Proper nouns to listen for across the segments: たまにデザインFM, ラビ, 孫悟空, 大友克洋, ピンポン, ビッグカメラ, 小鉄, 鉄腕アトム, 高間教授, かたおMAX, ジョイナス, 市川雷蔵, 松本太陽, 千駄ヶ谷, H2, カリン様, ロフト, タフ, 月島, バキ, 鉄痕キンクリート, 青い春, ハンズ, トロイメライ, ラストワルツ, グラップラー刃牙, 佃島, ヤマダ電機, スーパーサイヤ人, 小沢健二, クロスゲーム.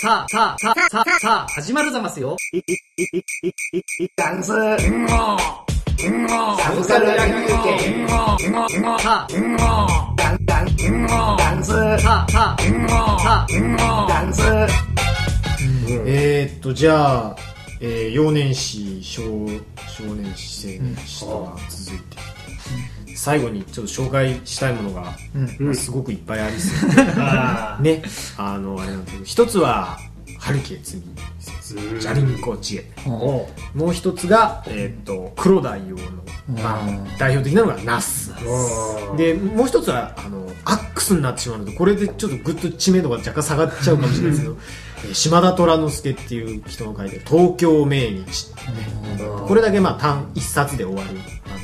さあ、始まるざますよ。ダンス。サブカル野球系。ダンス。ダンス。じゃあ、幼年史、少年史、青年史と続いていて、最後にちょっと紹介したいものが、すごくいっぱいありそうで、ね、あれなんですけど、一つは春木悦実、ジャリンコ知恵、もう一つが、黒田伊織の、代表的なのがナスで、もう一つはアックスになってしまうので、これでちょっとぐっと知名度が若干下がっちゃうかもしれないですけど島田虎之助っていう人の書いてる東京命日って、ね、これだけ単一冊で終わる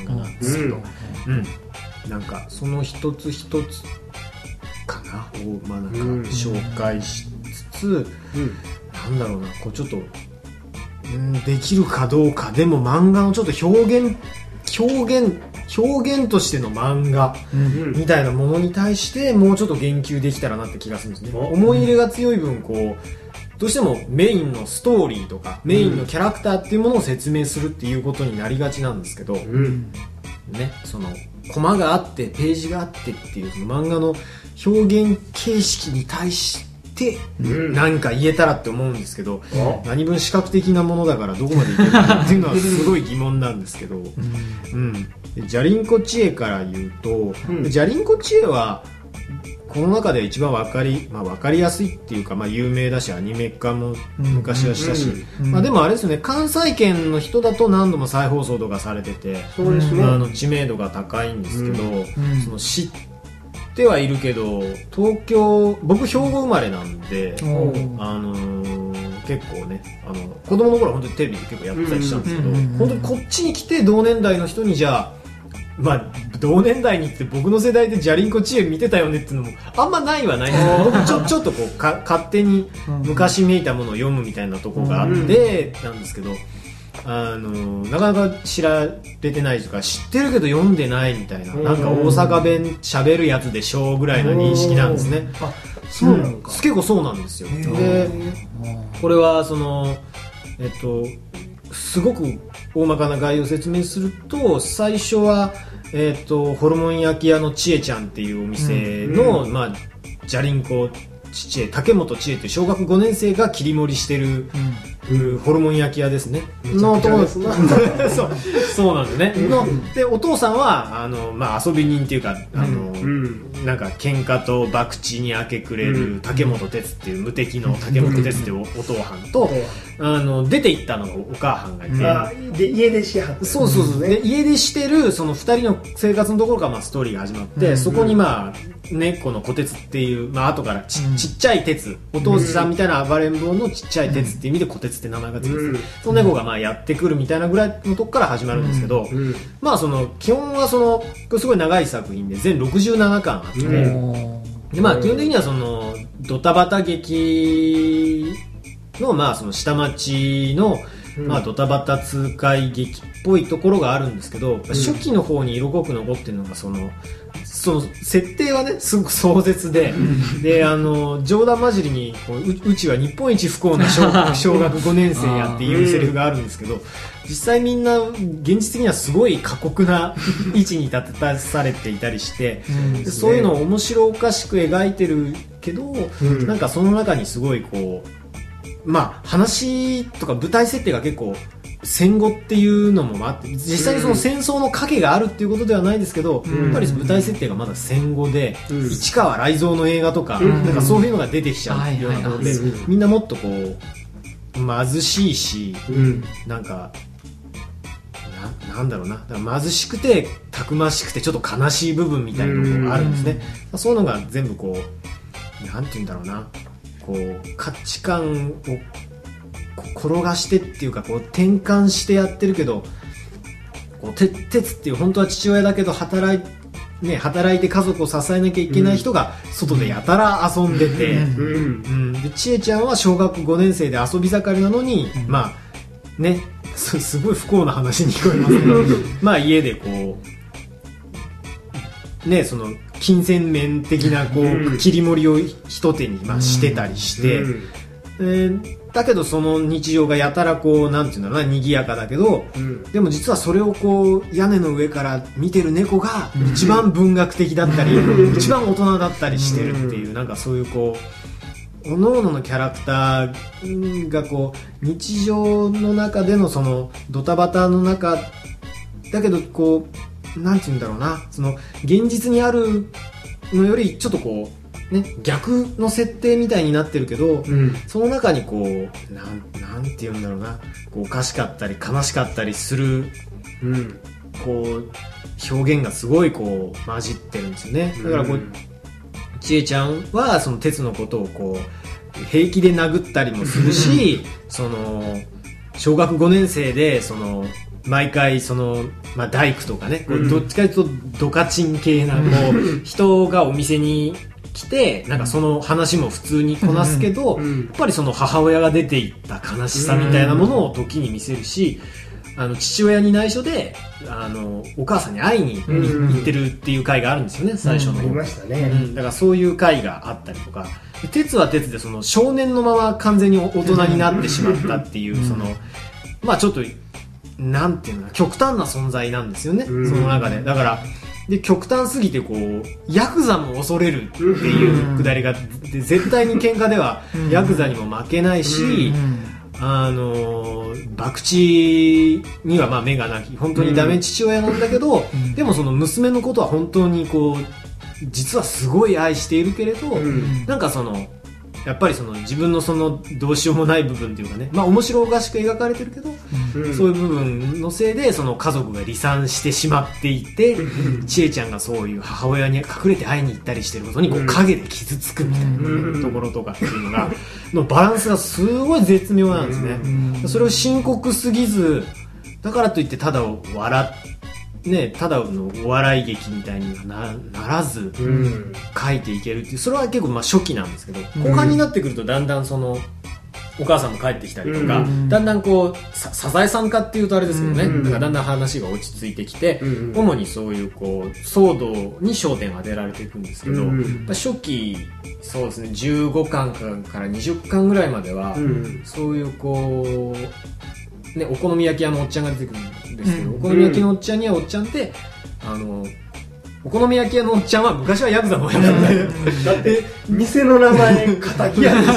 漫画なんですけど、なんかその一つ一つかなを紹介しつつ、なんだろうな、こうちょっとできるかどうか、でも漫画のちょっと表現としての漫画みたいなものに対してもうちょっと言及できたらなって気がするんですね。思い入れが強い分、こうどうしてもメインのストーリーとかメインのキャラクターっていうものを説明するっていうことになりがちなんですけど、ね、そのコマがあってページがあってっていうその漫画の表現形式に対してって何か言えたらって思うんですけど、何分視覚的なものだからどこまでいけるかっていうのはすごい疑問なんですけど、じゃりんこ知恵から言うと、じゃりんこ知恵はこの中で一番分かりやすいっていうか、有名だしアニメ化も昔はしたし、でもあれですよね、関西圏の人だと何度も再放送とかされてて、知名度が高いんですけど、その知ってではいるけど、東京、僕兵庫生まれなんで、結構ね、子供の頃は本当にテレビで結構やってたりしたんですけど、本当にこっちに来て同年代の人に、じゃあ同年代にって僕の世代でじゃりんこ知恵見てたよねっていうのもあんまないはないんですけど、僕ちょっとこう勝手に昔見えたものを読むみたいなところがあってなんですけど、なかなか知られてないとか、知ってるけど読んでないみたいな、なんか大阪弁喋るやつでしょうぐらいの認識なんですね。あ、そうなのか。結構そうなんですよ。で、これはそのすごく大まかな概要を説明すると、最初はホルモン焼き屋のちえちゃんっていうお店のじゃりんこ知恵、竹本知恵って小学5年生が切り盛りしてるホルモン焼き屋ですね。そうなんですね。で、お父さんは遊び人っていうか、なんか喧嘩と博打に明け暮れる竹本哲っていう、無敵の竹本哲っていうお父さんと、出て行ったのがお母さんがいて、家出しはって、そうそうそう、家出してるその2人の生活のところからストーリーが始まって、そこにこの小鉄っていう、後からちっちゃい鉄、お父さんみたいな暴れん坊のちっちゃい鉄っていう意味で小鉄って名前がついて、その猫がやってくるみたいなぐらいのとこから始まるんですけど、その基本はすごい長い作品で全67巻あって、で基本的にはそのドタバタ劇のその下町のドタバタ痛快劇っぽいところがあるんですけど、初期の方に色濃く残ってるのがその設定はね、すごく壮絶で、冗談交じりにうちは日本一不幸な小学5年生やっていうセリフがあるんですけど、実際みんな現実的にはすごい過酷な位置に立たされていたりしてそういうのを面白おかしく描いてるけど、なんかその中にすごいこう話とか舞台設定が結構戦後っていうのもあって、実際にその戦争の影があるっていうことではないですけど、やっぱり舞台設定がまだ戦後で、市川雷蔵の映画とか、なんかそういうのが出てきちゃうようなことで、みんなもっとこう貧しいし、なんかなんだろうな、貧しくてたくましくてちょっと悲しい部分みたいなのがあるんですね。そういうのが全部こう、なんて言うんだろうな、価値観を転がしてっていうか、転換してやってるけど、鉄っていう本当は父親だけど働いて家族を支えなきゃいけない人が外でやたら遊んでて、でちえちゃんは小学5年生で遊び盛りなのに、ね、すごい不幸な話に聞こえますけど家でこうね、その金銭面的な切り盛りを一手にしてたりして、だけどその日常がやたらこうなんていうんだろうな、賑やかだけど、うん、でも実はそれをこう屋根の上から見てる猫が一番文学的だったり、うん、一番大人だったりしてるっていう、うん、なんかそういうこう各々のキャラクターがこう日常の中でのそのドタバタの中だけどこうなんていうんだろうな、その現実にあるのよりちょっとこう。ね、逆の設定みたいになってるけど、うん、その中にこうなんて言うんだろうな、こうおかしかったり悲しかったりする、うん、こう表現がすごいこう混じってるんですよね。だからこう、うん、ちえちゃんはその鉄のことをこう平気で殴ったりもするし、その小学5年生でその毎回その、まあ、大工とかね、こうどっちかというとドカチン系なこう人がお店に来て、なんかその話も普通にこなすけど、うん、やっぱりその母親が出ていった悲しさみたいなものを時に見せるし、父親に内緒でお母さんに会いに行ってるっていう回があるんですよね、最初の、うん、ありましたね、うん、だからそういう回があったりとか、鉄は鉄でその少年のまま完全に大人になってしまったっていう、そのまあちょっとなんていうの、極端な存在なんですよね、うん、その中で。だからで極端すぎてこうヤクザも恐れるっていうくだりが、で絶対に喧嘩ではヤクザにも負けないし、博打にはまあ目がなき本当にダメ父親なんだけど、でもその娘のことは本当にこう実はすごい愛しているけれど、なんかそのやっぱりその自分のそのどうしようもない部分というかね、まあ面白おかしく描かれてるけど、そういう部分のせいでその家族が離散してしまっていて、ちえちゃんがそういう母親に隠れて会いに行ったりしてることにこう陰で傷つくみたいなところとかっていうのがのバランスがすごい絶妙なんですね。それを深刻すぎず、だからといってただただのお笑い劇みたいには ならず書いていけるっていう、それは結構まあ初期なんですけど、後半になってくるとだんだんそのお母さんも帰ってきたりとか、だんだんこうサザエさん化っていうとあれですけどね、だからだんだん話が落ち着いてきて、主にそういうこう騒動に焦点を当てられていくんですけど、初期そうですね、15巻から20巻ぐらいまではそういうこう、ね、お好み焼き屋のおっちゃんが出てくるですけど、お好み焼きのおっちゃんにはおっちゃんってお好み焼き屋のおっちゃんは昔はヤクザの親なんだよだって店の名前敵屋で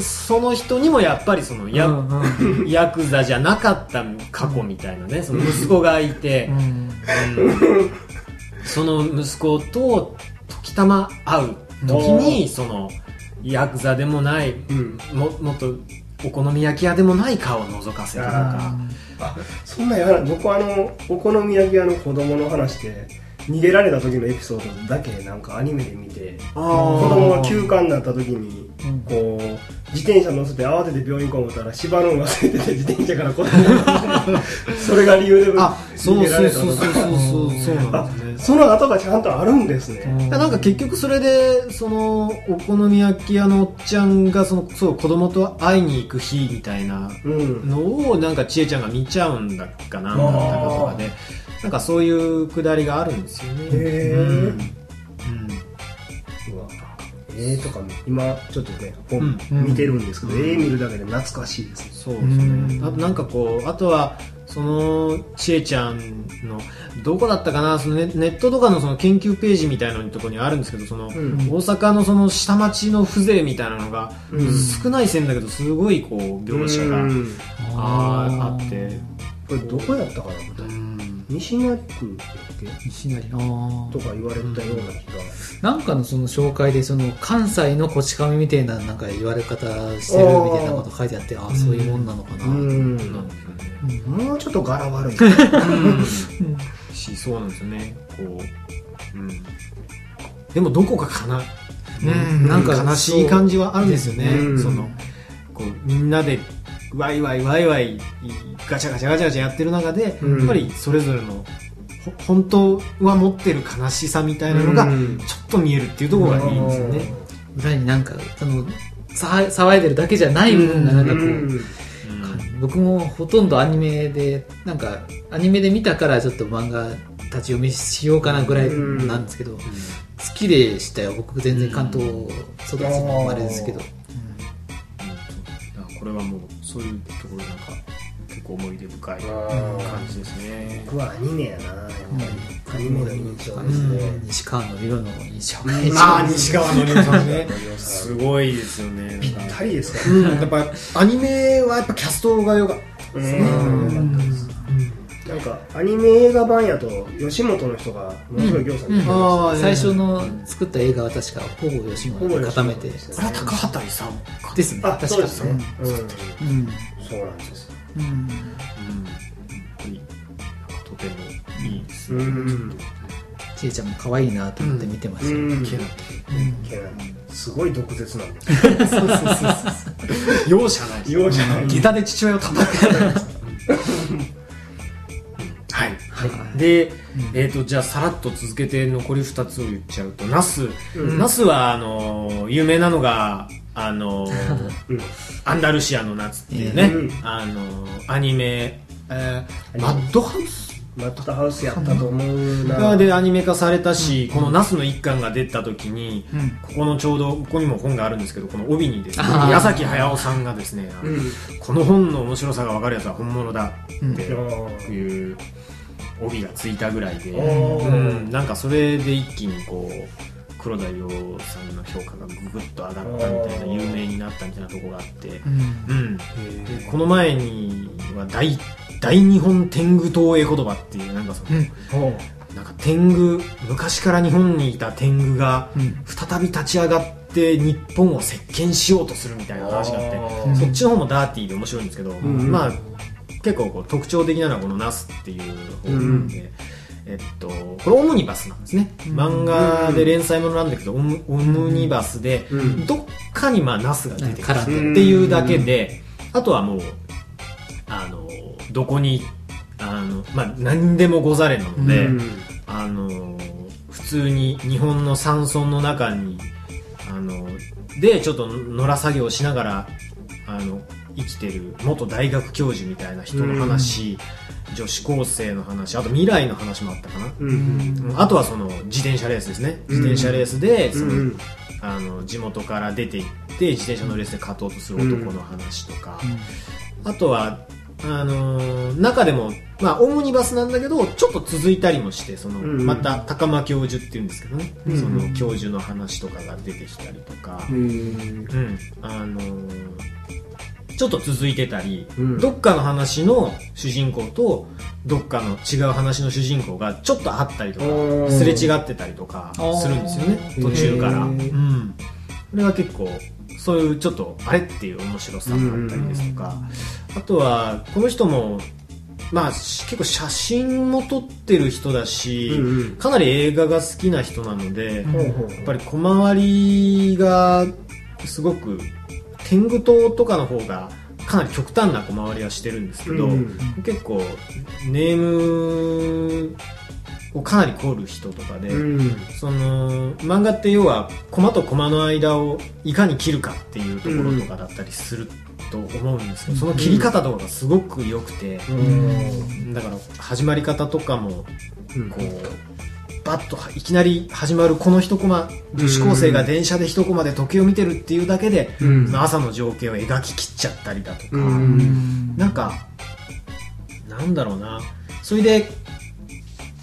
その人にもやっぱりそのヤクザじゃなかった過去みたいなね、その息子がいて、その息子と時たま会う時にそのヤクザでもない、もっとお好み焼き屋でもない顔を覗かせるとか、そんなやら僕お好み焼き屋の子供の話で逃げられた時のエピソードだけなんかアニメで見て、子供が休館になった時にこう自転車乗せて慌てて病院行こうと思ったら縛るの忘れてて自転車から子供がそれが理由で逃げられたとか、その後がちゃんとあるんですね。なんか結局それでそのお好み焼き屋のおっちゃんがそう子供と会いに行く日みたいなのをなんかちえちゃんが見ちゃうんだかなんだったかとかで、なんかそういうくだりがあるんですよね。絵とか今ちょっとね本見てるんですけど、絵見るだけで懐かしいですね。そうですね。あとなんかこうあとはそのちえちゃんのどこだったかな、そのネットとかのその研究ページみたいなところにあるんですけど、その大阪のその下町の風情みたいなのが少ない線だけどすごいこう描写があって、これどこだったかな、西成区だっけ、西成とか言われたような気が、なんかのその紹介でその関西のこち亀みたいななんか言われ方してるみたいなこと書いてあって、ああそういうもんなのかな、もうちょっと柄悪いしそうなんですよね、こう、でもどこかかな、なんか悲しい感じはあるんですよね。そのこうみんなでワイワイワイワイガチャガチャガチャガチャやってる中で、やっぱりそれぞれの本当は持ってる悲しさみたいなのがちょっと見えるっていうところがいいんですよね。裏になんかその騒いでるだけじゃない部分がなんかこう、僕もほとんどアニメでなんかアニメで見たからちょっと漫画立ち読みしようかなぐらいなんですけど、好きでしたよ僕。全然関東育ちの生まれですけど、これはもうそういうところなんか結構思い出深い感じですね。僕はアニメやな、やっぱりアニメの印象ですね、うん、西川のりょうの印象がいい、まあ西川のりょうさんねすごいですよね、ぴったりですからね、うん、やっぱアニメはやっぱキャストが良かったですね、うん、なんかアニメ映画版やと吉本の人がものすごい業者に、うんうん、最初の作った映画は確かほぼ吉本で固めて、あれ高畑勲ですね、確かにそうなんですよ、うんうん、とてもいいですね、うん、ちえちゃんも可愛いなと思って見てました、うんうん、すごい毒舌なんです容赦ない、容赦ない、下駄で父親を叩くはい、はい、で、うん、じゃあさらっと続けて残り2つを言っちゃうと、ナス、うん、ナスは有名なのがうん、アンダルシアの夏っていうね、アニメ、マッドハウス、マッドハウスやったと思うな、でアニメ化されたし、うん、このナスの一巻が出た時に、うん、ここのちょうどここにも本があるんですけど、この帯にですね、矢崎駿さんがですね、この本の面白さが分かるやつは本物だっていう帯がついたぐらいで、うん、なんかそれで一気にこう黒田洋さんの評価がググッと上がったみたいな、有名になったみたいなところがあって、うんうん、でこの前には 大日本天狗東映言葉っていう、なんかその、うん、なんか天狗、昔から日本にいた天狗が再び立ち上がって日本を席巻しようとするみたいな話があって、うん、そっちの方もダーティーで面白いんですけど、うん、まあ結構こう特徴的なのはこのナスっていう方なんで、うん、これオムニバスなんですね、漫画で連載ものなんだけど、オムニバスでどっかにまあナスが出てくるっていうだけで、あとはもうどこにまあ、何でもござれなので、普通に日本の山村の中にでちょっと野良作業をしながら生きてる元大学教授みたいな人の話、女子高生の話、あと未来の話もあったかな、うん、あとはその自転車レースですね、自転車レースでその、うん、地元から出て行って自転車のレースで勝とうとする男の話とか、うん、あとは中でも、まあ、オムニバスなんだけどちょっと続いたりもして、そのまた高間教授っていうんですけどね、その教授の話とかが出てきたりとか、うん、ちょっと続いてたり、うん、どっかの話の主人公とどっかの違う話の主人公がちょっと会ったりとかすれ違ってたりとかするんですよね、途中から、うん、これは結構そういうちょっとあれっていう面白さがあったりですとか、あとはこの人もまあ結構写真も撮ってる人だし、かなり映画が好きな人なので、やっぱり小回りがすごく、天狗党とかの方がかなり極端な小回りはしてるんですけど、結構ネームをかなり凝る人とかで、その漫画って要はコマとコマの間をいかに切るかっていうところとかだったりすると思うんですけど、その切り方とかがすごく良くて、だから始まり方とかもこうバッといきなり始まるこの一コマ、女子高生が電車で一コマで時計を見てるっていうだけで、朝の情景を描き切っちゃったりだとか、なんかなんだろうな、それで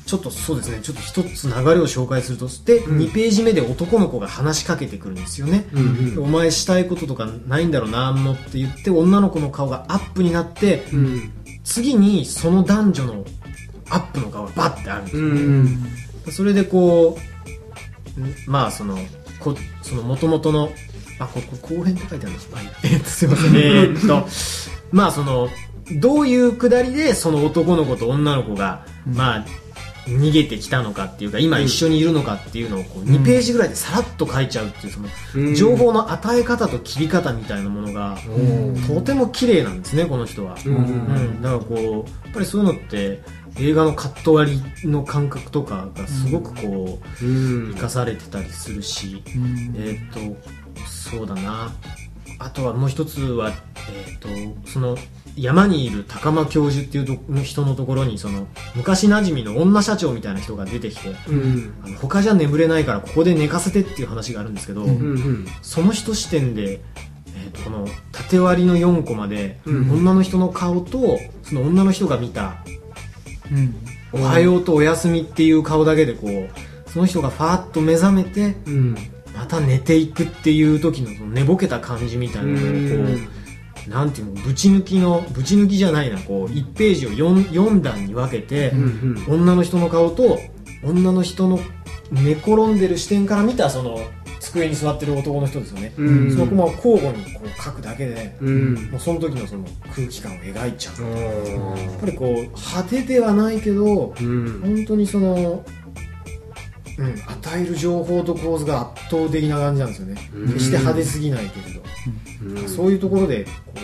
ちょっとそうですね、ちょっと一つ流れを紹介すると、で2ページ目で男の子が話しかけてくるんですよね、お前したいこととかないんだろうなもって言って、女の子の顔がアップになって、次にその男女のアップの顔がバッてあるんですよね、それでこう、まあその元々の、あ、ここ後編って書いてあるんですか、すいません、まあそのどういうくだりでその男の子と女の子が、まあ逃げてきたのかっていうか、今一緒にいるのかっていうのをこう2ページぐらいでさらっと書いちゃうっていう、その情報の与え方と切り方みたいなものがとても綺麗なんですね、この人は、だからこうやっぱりそういうのって映画のカット割りの感覚とかがすごくこう、生かされてたりするし、そうだな、あとはもう一つは、その山にいる高間教授っていう人のところに、その昔なじみの女社長みたいな人が出てきて、他じゃ眠れないからここで寝かせてっていう話があるんですけど、その人視点でこの縦割りの4コマで、うん、女の人の顔とその女の人が見た、うん、おはようとおやすみっていう顔だけでこうその人がファーッと目覚めて、うん、また寝ていくっていう時 の, その寝ぼけた感じみたいなのをこう、うん、なんていうのぶち抜きじゃないなこう1ページを 4段に分けて、うんうん、女の人の顔と女の人の寝転んでる視点から見たその机に座ってる男の人ですよね、うん、そのコマを交互にこう描くだけで、うん、もうその時のその空気感を描いちゃう、うん、やっぱりこう派手ではないけど、うん、本当にその、うん、与える情報と構図が圧倒的な感じなんですよね、うん、決して派手すぎないけれど、うん、そういうところでこう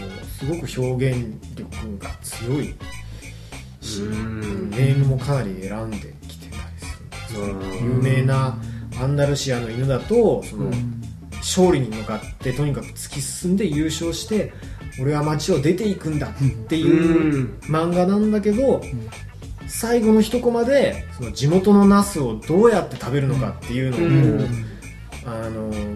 すごく表現力が強いし、うん、ネームもかなり選んできてたりするんですよね、有名なアンダルシアの犬だとその、うん、勝利に向かってとにかく突き進んで優勝して俺は街を出ていくんだっていう漫画なんだけど、うん、最後の一コマでその地元のナスをどうやって食べるのかっていうのを、うん、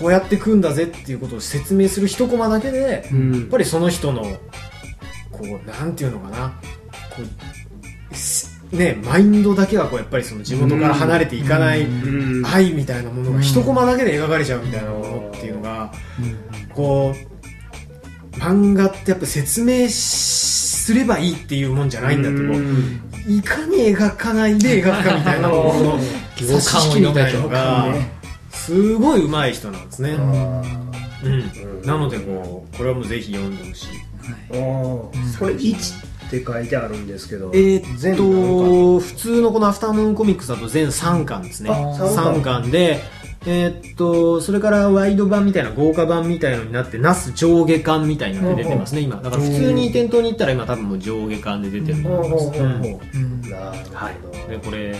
こうやって食うんだぜっていうことを説明する一コマだけで、うん、やっぱりその人のこうなんていうのかなこうね、マインドだけはこうやっぱりその地元から離れていかない愛みたいなものが一コマだけで描かれちゃうみたいなものっていうのがこう漫画ってやっぱ説明すればいいっていうもんじゃないんだってこういかに描かないで描くかみたいなものの差し引きみたいなのがすごい上手い人なんですね、うん、なのでこうこれはもうぜひ読んでほしい、はい、これ1って書いてあるんですけど、普通のこのアフターヌーンコミックスだと全3巻ですね。3巻で、それからワイド版みたいな豪華版みたいなのになってナス上下巻みたいなので出てますね今。だから普通に店頭に行ったら今多分もう上下巻で出てると思います。はい。でこれ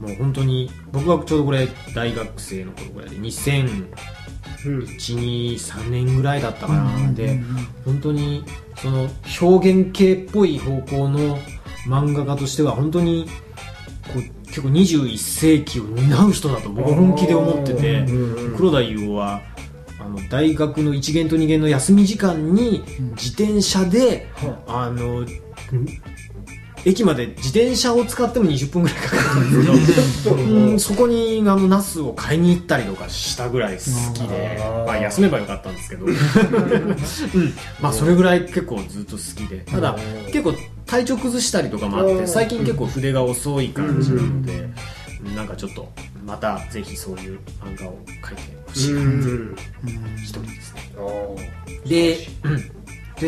もう本当に僕はちょうどこれ大学生の頃ぐらいで2003年ぐらいだったかなで本当にその表現系っぽい方向の漫画家としては本当にこう結構21世紀を担う人だと僕本気で思ってて黒田祐夫は大学の1限と2限の休み時間に自転車で駅まで自転車を使っても20分ぐらいかかるんですけど、うん、そこにナスを買いに行ったりとかしたぐらい好きで、まあ、休めばよかったんですけど、うんまあ、それぐらい結構ずっと好きでただ結構体調崩したりとかもあって最近結構筆が遅い感じなので、うん、なんかちょっとまたぜひそういう漫画を描いてほしいなっていう一人ですね、うん、で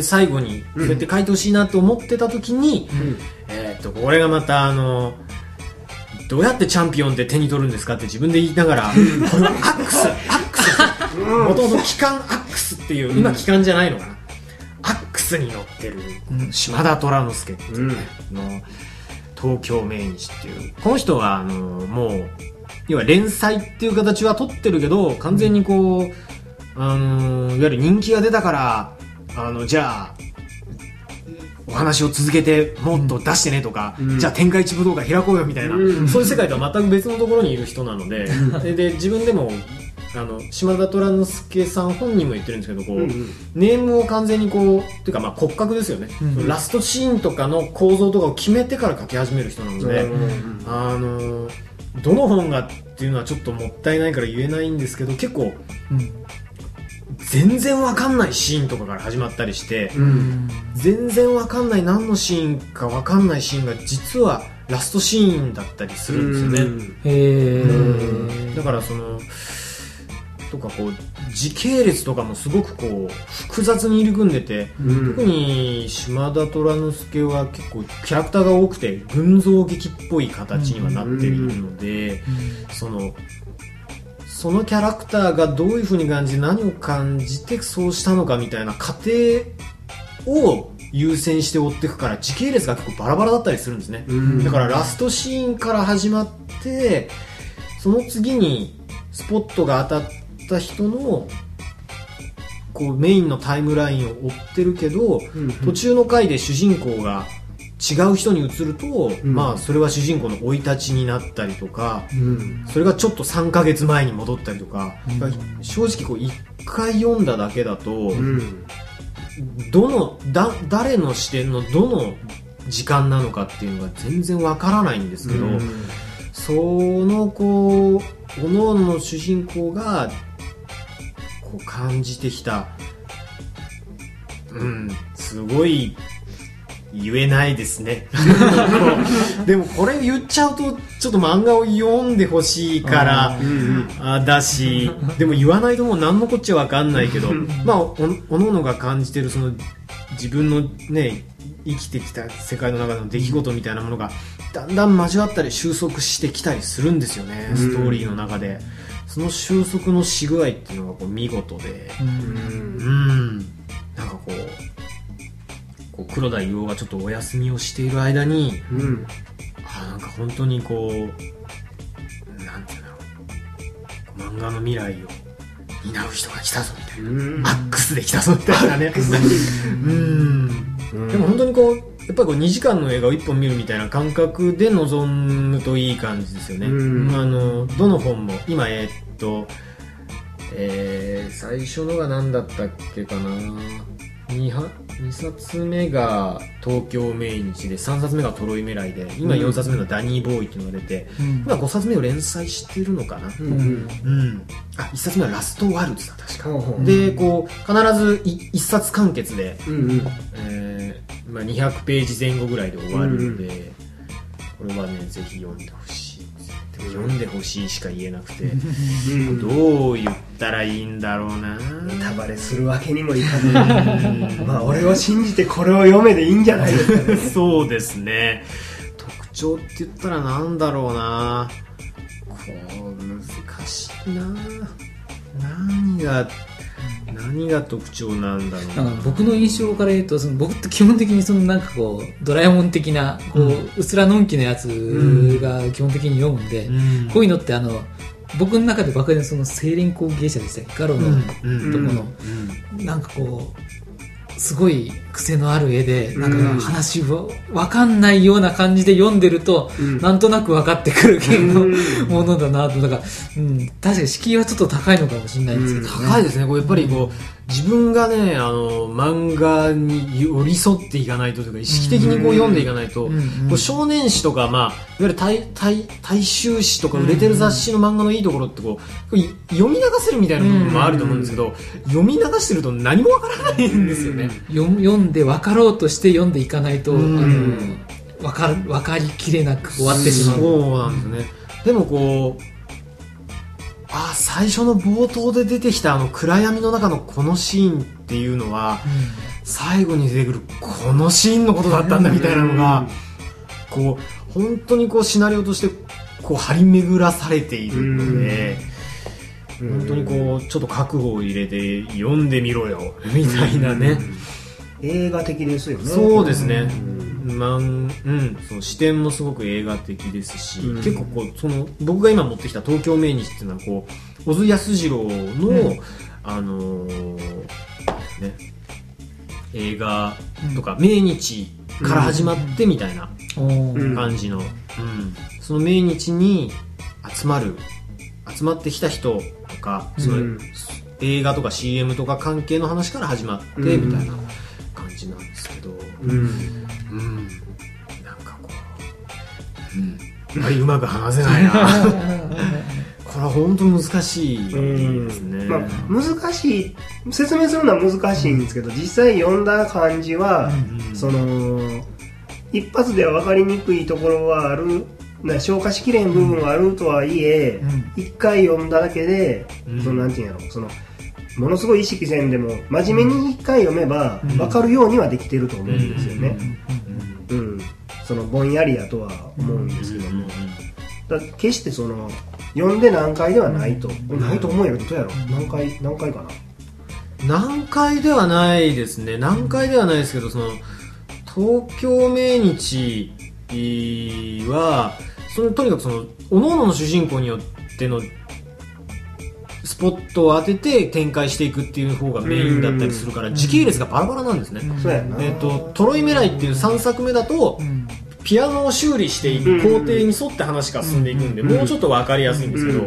最後にそうやって書いてほしいなと思ってた時に、うん、これがまたどうやってチャンピオンって手に取るんですかって自分で言いながらこれはアックスもともと機関アックスっていう今機関じゃないのかなアックスに乗ってる島田虎之介っていうの東京命日っていうこの人はもう要は連載っていう形は取ってるけど完全にこういわゆる人気が出たからじゃあお話を続けてもっと出してねとか、うん、じゃあ天下一武道会開こうよみたいな、うん、そういう世界とは全く別のところにいる人なので、で自分でも島田虎之介さん本人も言ってるんですけどこう、うんうん、ネームを完全にこうっていうかまあ骨格ですよね、うん、ラストシーンとかの構造とかを決めてから書き始める人なので、うん、どの本がっていうのはちょっともったいないから言えないんですけど結構、うん全然わかんないシーンとかから始まったりして、うん、全然わかんない何のシーンかわかんないシーンが実はラストシーンだったりするんですよね、うん、へーだからそのとかこう時系列とかもすごくこう複雑に入り組んでて、うん、特に島田虎之介は結構キャラクターが多くて群像劇っぽい形にはなっているので、うんうん、そのキャラクターがどういう風に感じ何を感じてそうしたのかみたいな過程を優先して追っていくから時系列が結構バラバラだったりするんですねだからラストシーンから始まってその次にスポットが当たった人のこうメインのタイムラインを追ってるけど途中の回で主人公が違う人に移ると、うん、まあそれは主人公の生い立ちになったりとか、うん、それがちょっと3ヶ月前に戻ったりとか、うん、正直こう1回読んだだけだと、うん、誰の視点のどの時間なのかっていうのが全然わからないんですけど、うん、そのこう各々の主人公がこう感じてきた、うん、すごい言えないですねでもこれ言っちゃうとちょっと漫画を読んでほしいからだし、でも言わないともう何のこっちゃ分かんないけど、まあおのおのが感じてるその自分のね生きてきた世界の中の出来事みたいなものがだんだん交わったり収束してきたりするんですよね、ストーリーの中で。その収束のし具合っていうのがこう見事で、うん、なんかこう黒田優がちょっとお休みをしている間に、うん、なんか本当にこうなんていうんだろう、漫画の未来を担う人が来たぞみたいな、うん、アックスで来たぞみたいなねうん、でも本当にこうやっぱりこう2時間の映画を1本見るみたいな感覚で臨むといい感じですよね、うん、どの本も今最初のが何だったっけかな、2冊目が東京命日で3冊目がトロイメライで今4冊目のダニーボーイっていうのが出て、うん、今5冊目を連載してるのかな、うんうん、1冊目はラストワルツだ確か、うん、でこう必ず1冊完結で、うんまあ、200ページ前後ぐらいで終わるので、うん、これはねぜひ読んでほしい。でも読んでほしいしか言えなくて、うん、どう言ったらいいんだろうな。ネタバレするわけにもいかないまあ俺を信じてこれを読めでいいんじゃないですかねそうですね。特徴って言ったらなんだろうな、こう難しいな、何が特徴なんだろうな。なんか僕の印象から言うと、その僕って基本的にそのなんかこうドラえもん的なこう、うん、うすらのんきなやつが基本的に読むんで、うん、こういうのって僕の中でばかりのその精錬工芸者でしたっけ、ガロのとこの、うん、なんかこうすごい癖のある絵でなんか話を分かんないような感じで読んでると、うん、なんとなく分かってくる系のものだなと。だから、うん、確かに敷居はちょっと高いのかもしれないんですけど、ね、高いですね。こうやっぱりこう、うん、自分がね漫画に寄り添っていかないというか意識的にこう読んでいかないと、うんうん、こう少年誌とか、まあ、いわゆる大衆誌とか売れてる雑誌の漫画のいいところってこう読み流せるみたいな部分もあると思うんですけど、うんうん、読み流してると何もわからないんですよね、うんうん、読んで分かろうとして読んでいかないと、うん、分かりきれなく終わってしまう。そうなんですね。でもこう最初の冒頭で出てきた暗闇の中のこのシーンっていうのは、うん、最後に出てくるこのシーンのことだったんだみたいなのが、うん、こう本当にこうシナリオとしてこう張り巡らされているので、うん、本当にこうちょっと覚悟を入れて読んでみろよみたいなね、うん、映画的ですよね。そうですね、うんうん、そう視点もすごく映画的ですし、うん、結構こう僕が今持ってきた東京命日っていうのはこう小津安二郎の、うん、ね、映画とか、うん、命日から始まってみたいな感じの、うんうん、その命日に集まってきた人とか、その、うん、映画とか CM とか関係の話から始まってみたいな感じなんですけど、うんうん、なんかこう、うん、やっぱりうまく話せないなこれは本当に難しいですね、うん、まあ、難しい、説明するのは難しいんですけど、実際読んだ感じは、うん、その一発では分かりにくいところはある、消化しきれん部分はあるとはいえ、うん、一回読んだだけで、うん、なんていうんやろ、ものすごい意識せんでも真面目に一回読めば分かるようにはできてると思うんですよね、うんうんうん、ぼんやりやとは思うんですけども、だ決して読んで何回ではないと、うん、ないと思うよ。どうやろ、何回かな、何回ではないですね、何回ではないですけど、東京命日はとにかく各々の主人公によってのスポットを当てて展開していくっていう方がメインだったりするから、時系列がバラバラなんですね。トロイメライっていう3作目だと、ピアノを修理していく工程に沿って話が進んでいくんで、もうちょっと分かりやすいんですけど、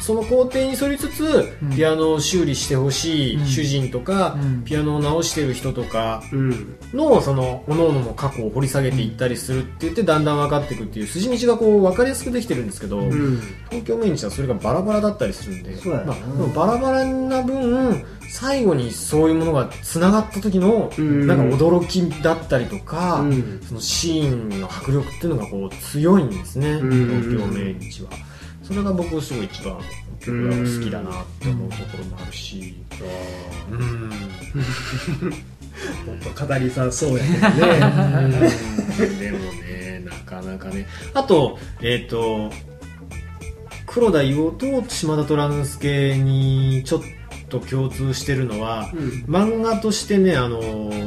その工程に沿いつつピアノを修理してほしい主人とか、ピアノを直してる人とかのその各々の過去を掘り下げていったりするって言って、だんだん分かっていくっていう筋道がこう分かりやすくできてるんですけど、東京毎日はそれがバラバラだったりするんで、まあバラバラな分最後にそういうものがつながった時のなんか驚きだったりとか、そのシーンの迫力っていうのがこう強いんですね、東京毎日は。それが僕すごい一番曲が好きだなって思うところもあるし、語りさそうやけどね。でもね、なかなかね。あと黒田巌と島田虎之介にちょっと共通してるのは、漫画としてね、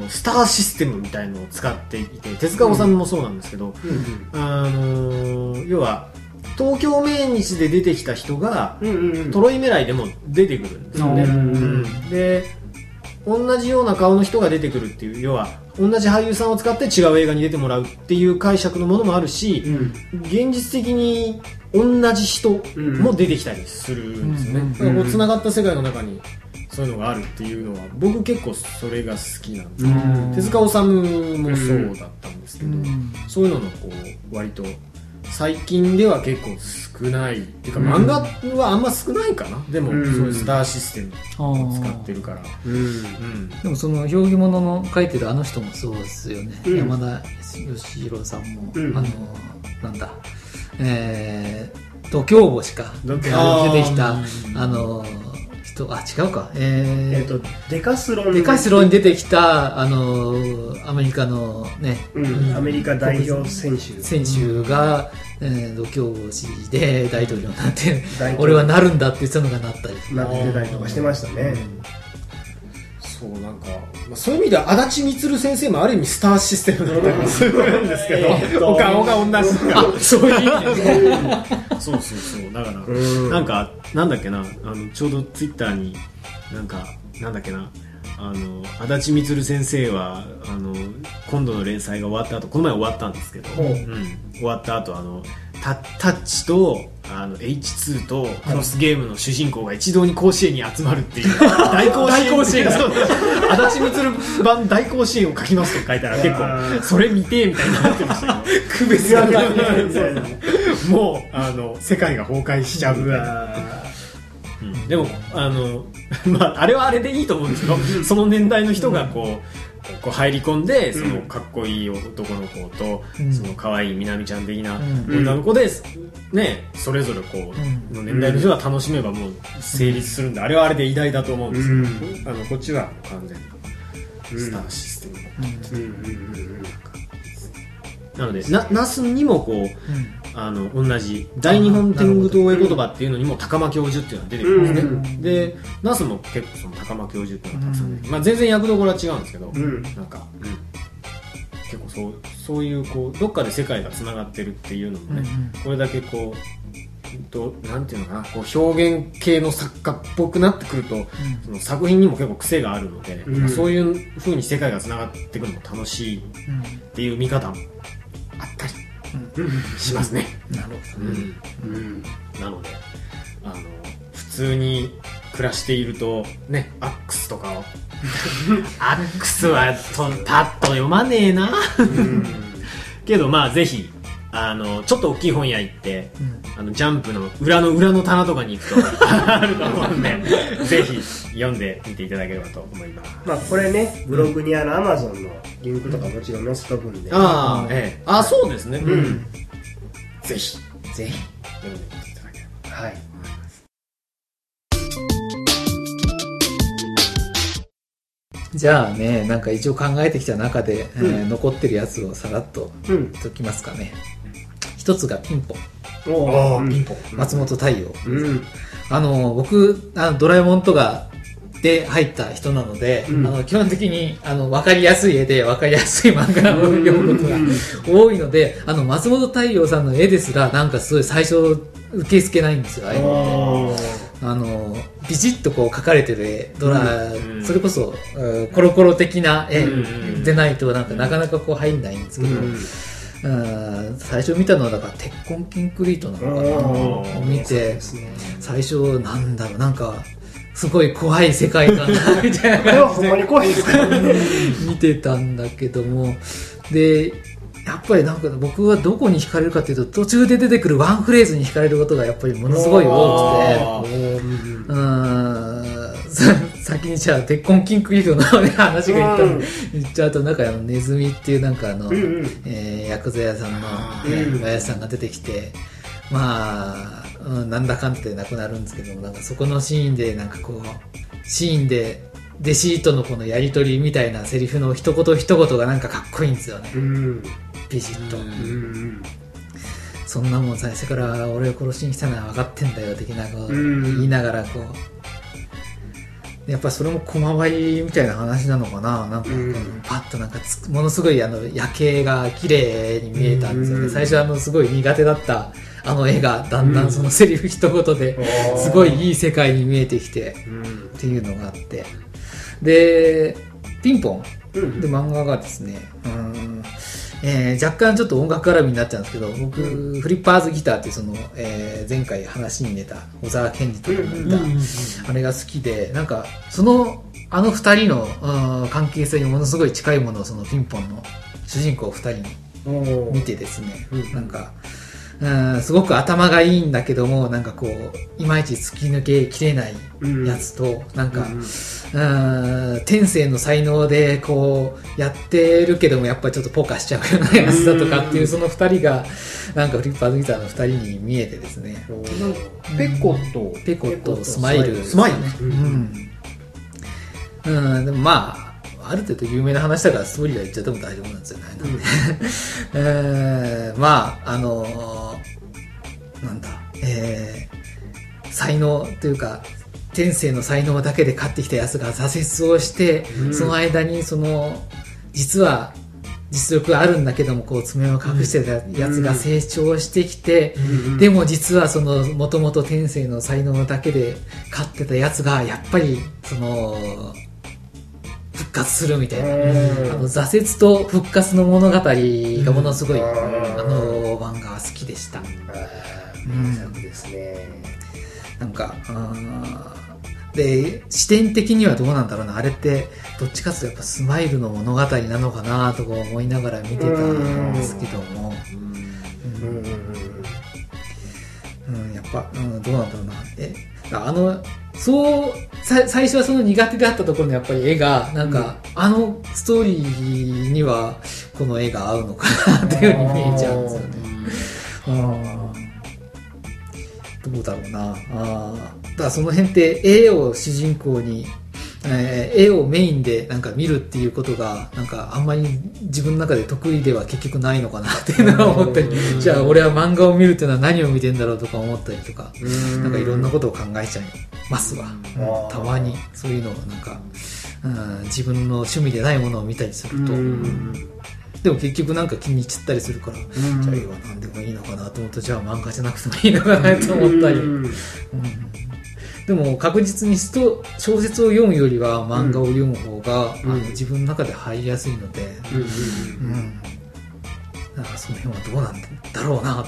スターシステムみたいのを使っていて、手塚治虫もそうなんですけど、要は東京命日で出てきた人がトロイメライでも出てくるんですよね。で、同じような顔の人が出てくるっていう、要は同じ俳優さんを使って違う映画に出てもらうっていう解釈のものもあるし、現実的に同じ人も出てきたりするんですよね。だからこう繋がった世界の中にそういうのがあるっていうのは、僕結構それが好きなんですけど、手塚治虫もそうだったんですけど、そういうののこう割と最近では結構少ないっていうか、漫画はあんま少ないかな。でもそういうスターシステムを使ってるから、でもその表現物の書いてるあの人もそうですよね、山田義弘さんも、なんだ、度胸星か出てきた違うか、デカスロに出てきたアメリカのね、アメリカ代表選手が、度胸星で大統領になって俺はなるんだって言ってたのがなったりなってたりとかしてましたね。そう、なんかそういう意味では足立満先生もある意味スターシステムのすごいんですけど、お顔が同じとかそういう意味で、そうそうそう、だからなんかなんだっけな、ちょうどツイッターになんだっけな、足立満先生は今度の連載が終わった後、この前終わったんですけど、終わった後タッチとH2 とクロスゲームの主人公が一堂に甲子園に集まるっていう大甲子園足立満版大甲子園を書きますと書いたら、結構それ見てみたいになってましたけど、区別がないみたいな、もう世界が崩壊しちゃうみたいな。でもまああれはあれでいいと思うんですけど、その年代の人がこう入り込んで、そのかっこいい男の子と、そのかわいいみなみちゃん的な女の子で、ね、それぞれこうの年代の人が楽しめばもう成立するんで、あれはあれで偉大だと思うんですけど、こっちは完全にスターシステムなので、ナスにもこう同じ大日本天狗党英言葉っていうのにも高間教授っていうのが出てくるんですね。で、ナスも結構その高間教授っていうのがたくさん出てくる、全然役どころは違うんですけど、なんか結構そういうこうどっかで世界がつながってるっていうのもね、これだけこうなんていうのかな、こう表現系の作家っぽくなってくると、その作品にも結構癖があるので、そういう風に世界がつながってくるのも楽しいっていう見方もあったりしますね。なるほど、なので普通に暮らしているとね、アックスとかをアックスはパッと読まねえなけど、まあぜひちょっと大きい本屋行って、ジャンプの裏の棚とかに行くとあると思うんで、ぜひ読んでみていただければと思います。まあこれね、ブログにAmazon のリンクとかもちろん載せとくんで、そうですね、ぜひぜひ読んでみていただければと思います。じゃあね、なんか一応考えてきた中で、残ってるやつをさらっと言っときますかね。一つがピンポン、松本太陽。僕ドラえもんとかで入った人なので、基本的に分かりやすい絵で分かりやすい漫画を読むことが多いので、松本太陽さんの絵ですらなんかすごい最初受け付けないんですよ。ああいうのってビチッとこう描かれてる絵、ドラ、それこそ、コロコロ的な絵でないとなかなかこう入んないんですけど、最初見たのはだから鉄痕キンクリートなのかなを見て、最初なんだろう、なんかすごい怖い世界観だみたいな感じでほんまに怖いですからね見てたんだけども、でやっぱりなんか僕はどこに惹かれるかというと、途中で出てくるワンフレーズに惹かれることがやっぱりものすごい多くて、先にじゃあ鉄痕キンクリートの話が言っちゃうと、なんかネズミっていうなんかヤクザ屋さんのおやじさんが出てきて、まあ、なんだかんってなくなるんですけども、なんかそこのシーンでなんかこうシーンで弟子とのこのやり取りみたいなセリフの一言一言がなんかかっこいいんですよね。ビシッと、そんなもん最初から俺を殺しに来たのは分かってんだよ的なこと言いながら、こうやっぱそれも駒割りみたいな話なのかな、なんかパッとなんかものすごい夜景が綺麗に見えたんですよね。最初すごい苦手だった絵がだんだんそのセリフ一言ですごいいい世界に見えてきてっていうのがあって、でピンポンで漫画がですね、若干ちょっと音楽絡みになっちゃうんですけど、僕、フリッパーズギターってその、前回話に出た小沢健二とかもいたあれが好きで、なんかその二人の関係性にものすごい近いものをそのピンポンの主人公二人に見てですね、なんかすごく頭がいいんだけども、なんかこういまいち突き抜けきれないやつと、なんか天性の才能でこうやってるけどもやっぱりちょっとポカしちゃうようなやつだとかっていう、その2人がなんかフリッパーズギターの2人に見えてですね、ペコとスマイルですね。でもまあある程度有名な話だからストーリーは言っちゃっても大丈夫なんですよね。まあなんだ、才能というか天性の才能だけで勝ってきたやつが挫折をして、その間にその実は実力があるんだけどもこう爪を隠してたやつが成長してきて、でも実はそのもともと天性の才能だけで勝ってたやつがやっぱりその復活するみたいな、挫折と復活の物語がものすごい、漫画は好きでした。ですね。なんかで視点的にはどうなんだろうな、あれってどっちかというとやっぱスマイルの物語なのかなとか思いながら見てたんですけども、やっぱ、どうなんだろうな、そう最初はその苦手だったところのやっぱり絵がなんか、ストーリーにはこの絵が合うのかなっていうふうに見えちゃうんですよね。どうだろうな、だからその辺って絵を主人公に、絵をメインでなんか見るっていうことがなんかあんまり自分の中で得意では結局ないのかなっていうのは思ったり、じゃあ俺は漫画を見るっていうのは何を見てんだろうとか思ったりとか、なんかいろんなことを考えちゃいますわ。たまにそういうのをなんか、自分の趣味でないものを見たりすると、でも結局なんか気に入っちゃったりするから、じゃあ絵は何でもいいのかなと思うと、じゃあ漫画じゃなくてもいいのかなと思ったり。でも確実に小説を読むよりは漫画を読む方が、自分の中で入りやすいので、なんかその辺はどうなんだろうな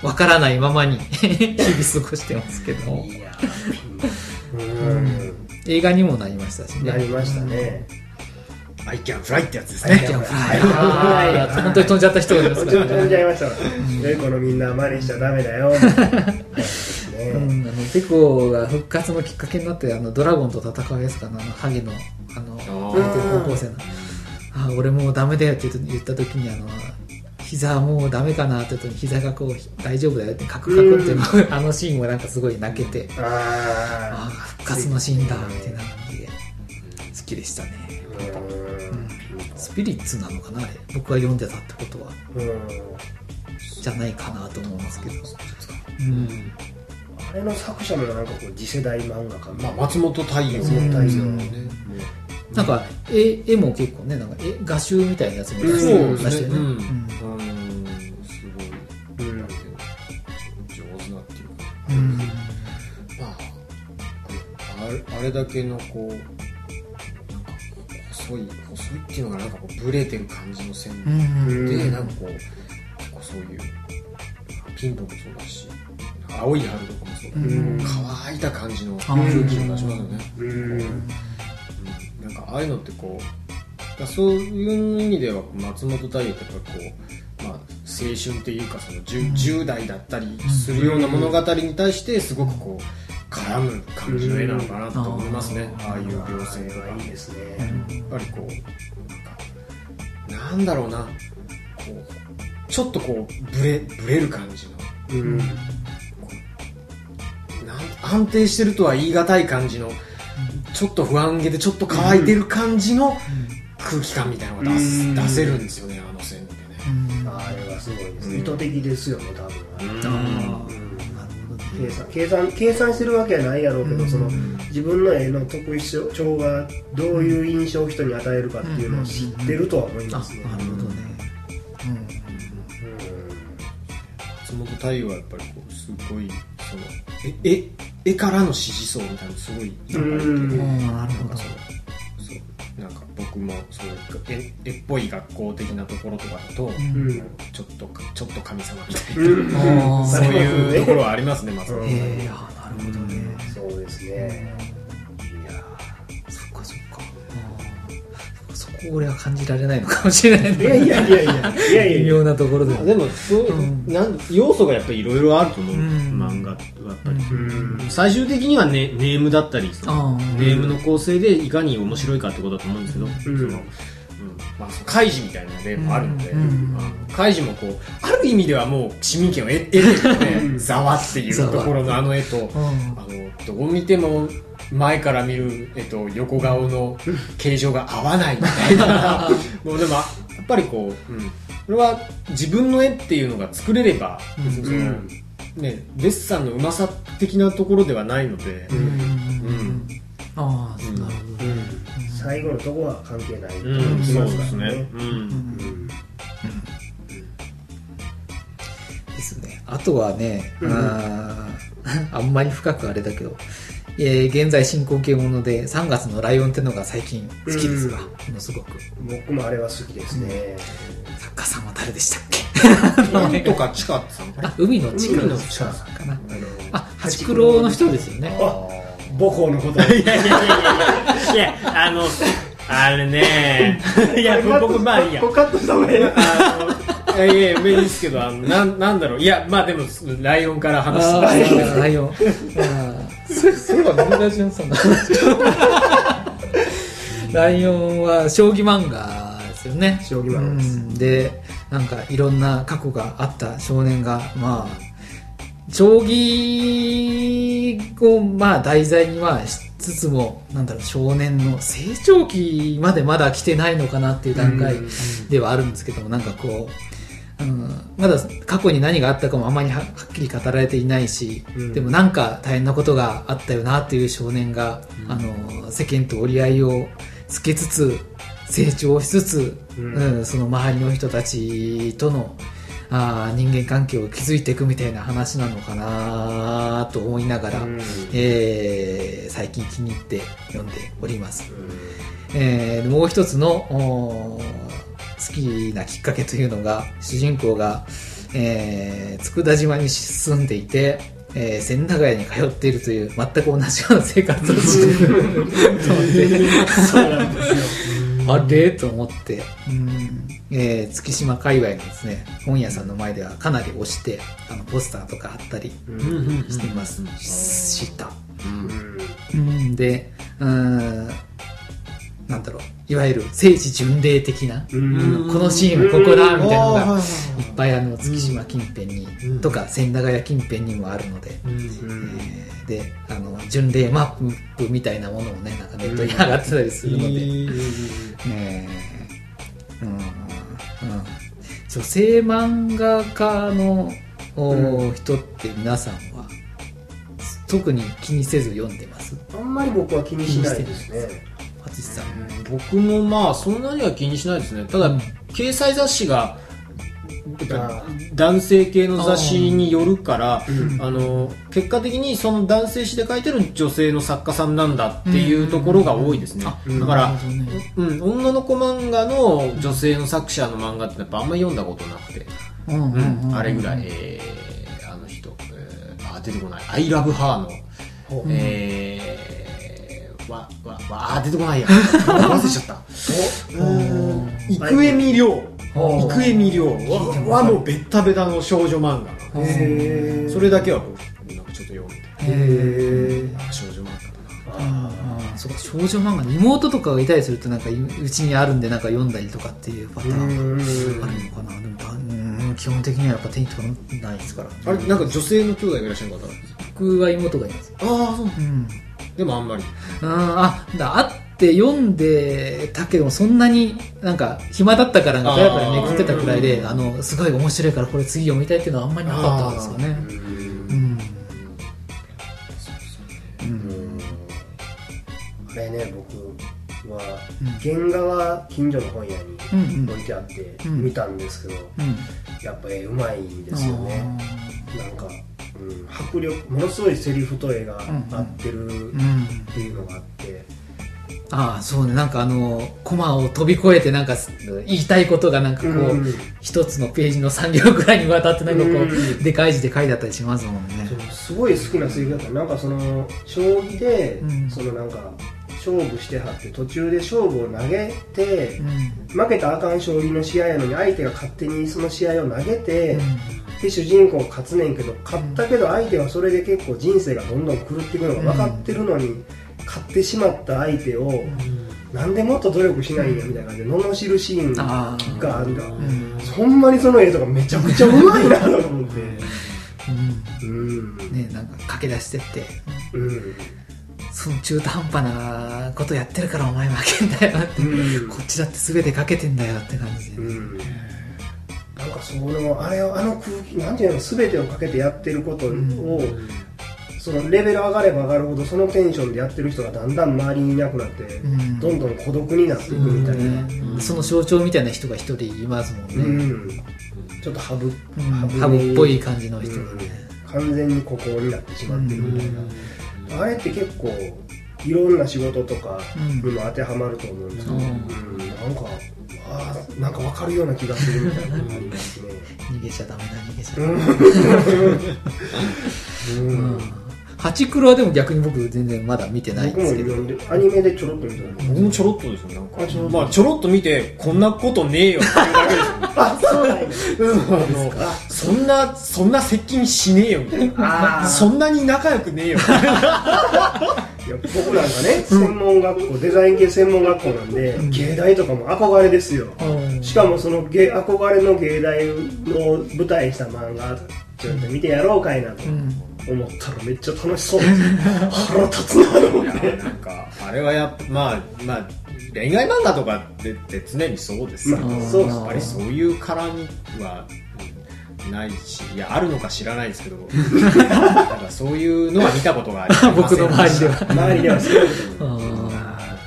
とわからないままに日々過ごしてますけど、映画にもなりましたしね。なりましたね。I can fly ってやつですね。本当に飛んじゃった人がいますからね。飛んじゃいましたね。このみんな真似しちゃダメだよ。ペコが復活のきっかけになってドラゴンと戦うやつかな、ハゲの高校生の俺もうダメだよって言った時に膝もうダメかなって言った時に膝がこう大丈夫だよってカクカクっていうシーンもなんかすごい泣けて、復活のシーンだみたいな感じで好きでしたね。スピリッツなのかな、あれ僕は読んでたってことはじゃないかなと思うんですけど、あれの作者もなんかこう次世代漫画家、松本太陽なんか絵も結構ね、なんか画集みたいなやつも出してね、すごい上手なっていうか、あれだけのこう細いっていうのがなんかこうブレてる感じの線で、なんかこう結構そういうピントもそうだし、青い春とかもそうだけど乾いた感じの空気を出しますよね。なんかああいうのってこう、そういう意味では松本太陽ってやっぱこう、まあ、青春っていうかその 10代だったりするような物語に対してすごくこう絡む感じの絵なのかなと思いますね。ああいう描写がいいですね。やっぱりこうなんだろうな、こうちょっとこうブレる感じの、安定してるとは言い難い感じの、ちょっと不安げでちょっと乾いてる感じの空気感みたいなのが出せるんですよね、あの線ってね。あれはすごいですね。意図的ですよね、多分。計算してるわけはないやろうけど、その自分の絵の特異性がどういう印象を人に与えるかっていうのを知ってるとは思いますね。なるほどね。松本太陽はやっぱりこうすごいその絵からの支持層みたいなのすごい。なるほど。なんか僕もそういう絵っぽい学校的なところとかだと、ちょっと神様みたいな、そういうところはありますね、松本さん。なるほどね。そうですね。いや、そっか。そこ俺は感じられないのかもしれないね。いや微妙なところで。でも要素がやっぱりいろいろあると思う。漫画だったり、最終的にはネームだったり、ネームの構成でいかに面白いかってことだと思うんですけど、カイジみたいな例もあるので、カイジもこうある意味ではもう市民権を得てるので、ざわっていうところのあの絵と、どう見ても前から見る、横顔の形状が合わないみたいなもうでもやっぱりこう、これは自分の絵っていうのが作れれば、ね、デッサンのうまさ的なところではないので、ああ、なるほど。最後のとこは関係ない。そうですね。ですね。あとはね、あんまり深くあれだけど、現在進行形もので3月のライオンってのが最近好きですが、ものすごく。僕もあれは好きですね。作家さんは誰でしたっけ？海とか地下さんかな。海の地下さんかな。あ、ハチクロの人ですよね。母校のこと。いやあれね。いや僕まあいいや。カットした方がいい。いやいいですけど、なんだろう、いやまあでもライオンから話してます。ライオン。そうか、野村純さんだ。ライオンは将棋漫画ですよね。将棋漫画です。で、なんかいろんな過去があった少年が、まあ将棋をまあ題材にはしつつも、なんだろう、少年の成長期までまだ来てないのかなっていう段階ではあるんですけども、なんかこう。まだ過去に何があったかもあまりはっきり語られていないし、でもなんか大変なことがあったよなという少年が、世間と折り合いをつけつつ成長しつつ、その周りの人たちとの人間関係を築いていくみたいな話なのかなと思いながら、最近気に入って読んでおります。もう一つの好きなきっかけというのが、主人公が、佃島に住んでいて、千駄ヶ谷に通っているという全く同じような生活をしているあれと思って、月島界隈のですね、本屋さんの前ではかなり押して、ポスターとか貼ったりしてますした。で、なんだろう、いわゆる聖地巡礼的な、このシーンはここだみたいなのがいっぱい月島近辺にとか千駄ヶ谷近辺にもあるので、で巡礼マップみたいなものをね、なんかネットに上がってたりするので、女性漫画家の人って皆さんは特に気にせず読んでます？あんまり僕は気にしないですね。僕もまあそんなには気にしないですね。ただ掲載雑誌が男性系の雑誌によるから、うん、結果的にその男性誌で書いてる女性の作家さんなんだっていうところが多いですね。だから、うん、女の子漫画の女性の作者の漫画ってやっぱあんまり読んだことなくて、うんうんうん、あれぐらい、あの人、出てこない、アイラブハーの、うん、出てこないや忘れちゃったイクエミリョウはもうベッタベタの少女漫画、それだけはなんかちょっと読んで、少女漫画だなあ、そうか少女漫画、妹とかがいたりするとなんかうちにあるんでなんか読んだりとかっていうパターンがあるのかな。でも基本的にはやっぱ手に取らないですから。あれなんか女性の兄弟がいらっしゃる方、僕は妹がいます。ああそう、うんでもあんまり、あって読んでたけどもそんなになんか暇だったからペラペラめくってたくらいで、すごい面白いからこれ次読みたいっていうのはあんまりなかったんですよね。あれね、僕は原画は近所の本屋に置いてあって見たんですけど、やっぱりうまいんですよね。なんかうん、迫力ものすごいセリフと絵が合ってるっていうのがあって、うんうんうん、ああそうね、なんかコマを飛び越えてなんか言いたいことがなんかこう、うん、一つのページの3行くらいにわたってなんかこう、うん、でかい字で書いてあったりしますもんね。すごい好きなセリフだった。なんかその将棋で、うん、そのなんか勝負してはって途中で勝負を投げて、うん、負けたらあかん将棋の試合やのに相手が勝手にその試合を投げて、うんで主人公勝つねんけど、勝ったけど相手はそれで結構人生がどんどん狂っていくのが分かってるのに、うん、勝ってしまった相手を、うん、なんでもっと努力しないんやみたいな感じで罵るシーンがあるから、うん、ほんまにその絵とかめちゃくちゃうまいなと思ってうん、うん、ねえなんか駆け出してって、うん、その中途半端なことやってるからお前負けんだよって、うん、こっちだって全てかけてんだよって感じで、うんなんかそのあれをあの空気なんていうの全てをかけてやってることを、うん、そのレベル上がれば上がるほどそのテンションでやってる人がだんだん周りにいなくなって、うん、どんどん孤独になっていくみたいな、うんうん、その象徴みたいな人が一人いますもんね、うん、ちょっとハブっぽい感じの人がね、うん、完全に孤高になってしまってるみたいな、うん、あれって結構いろんな仕事とかにも当てはまると思うんですけど、うんうん、なんかなんか分かるような気がするみたいなのがありますね。逃げちゃダメだ逃げちゃダメだ、うん、ハチクロはでも逆に僕全然まだ見てないんですけど、僕もアニメでちょろっと見たの。僕もちょろっとですよ、ね、まあちょろっと見てこんなことねえよっていうだけですよねあそうなんですか。そんな接近しねえよみたいな、そんなに仲良くねえよみたいな僕なんかね、専門学校、うん、デザイン系専門学校なんで、うん、芸大とかも憧れですよ、うん、しかもその憧れの芸大の舞台にした漫画ちょっと見てやろうかいなと思ったらめっちゃ楽しそうです腹立つなと思ってなんかあれはやっぱまあ恋愛漫画とかって常にそうですけど、そうやっぱりそういう絡みはないし、いやあるのか知らないですけどなんかそういうのは見たことがありません僕の周りではそういうこと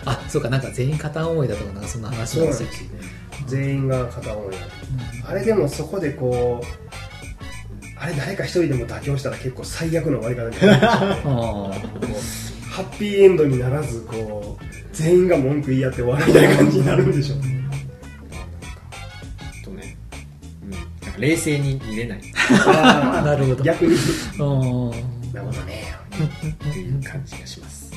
あそうか、なんか全員片思いだとかなんかそんな話もするし、ね、全員が片思いだと、うん、あれでもそこでこうあれ誰か一人でも妥協したら結構最悪の終わり方になるハッピーエンドにならずこう全員が文句言い合って終わるみたいな感じになるんでしょうね。冷静に見れないなるほど、逆になるほどねっていう感じがします。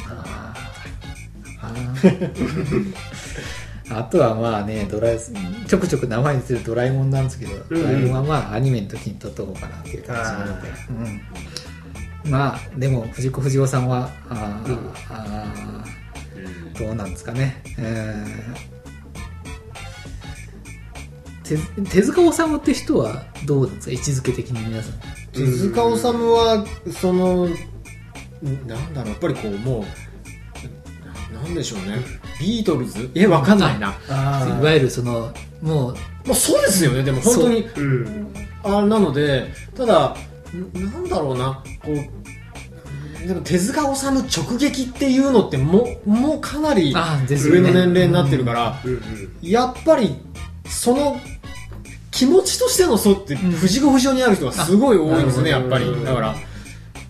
あとはまあね、ちょくちょく名前にするドラえもんなんですけど、うん、ドラえもんはまあアニメの時に撮っとこうかなっていう感じなので、うん、まあでも藤子不二雄さんはどうなんですかね、手塚治虫って人はどうなんですか、位置づけ的に皆さん。手塚治虫はそのなんだろう、やっぱりこうもうなんでしょうね、ビートルズわかんないな、いわゆるそのもうそうですよね。でも本当に、うん、なのでただなんだろうな、こうでも手塚治虫直撃っていうのってもうかなり上の年齢になってるから、やっぱりその気持ちとしての素って藤子不二雄にある人がすごい多いんですね、やっぱり。だから、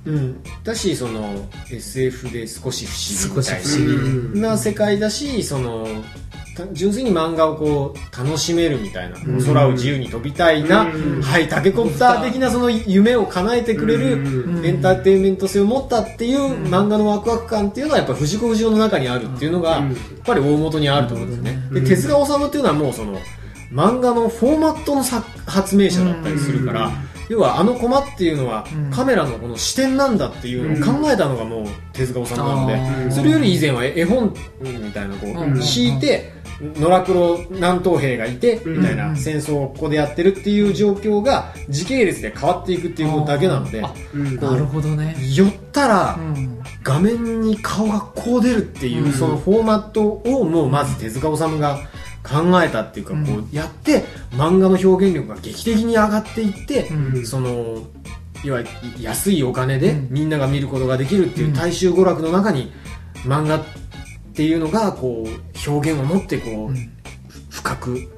うん、だしその SF で少し不思議みたいな、少し不思議な世界だし、その純粋に漫画をこう楽しめるみたいな、空を自由に飛びたいな、はい、タケコプター的なその夢を叶えてくれるエンターテインメント性を持ったっていう漫画のワクワク感っていうのはやっぱり藤子不二雄の中にあるっていうのがやっぱり大元にあると思うんですよね。で手塚治虫っていうのはもうその漫画のフォーマットの発明者だったりするから、要はあのコマっていうのはカメラのこの視点なんだっていうのを考えたのがもう手塚治虫なんで、それより以前は絵本みたいなこう敷いて野良黒南東兵がいてみたいな、戦争をここでやってるっていう状況が時系列で変わっていくっていうことだけなので、なるほどね。寄ったら画面に顔がこう出るっていうそのフォーマットをもうまず手塚治虫が考えたっていうか、こうやって漫画の表現力が劇的に上がっていって、そのいわゆる安いお金でみんなが見ることができるっていう大衆娯楽の中に漫画っていうのがこう表現を持ってこう、深く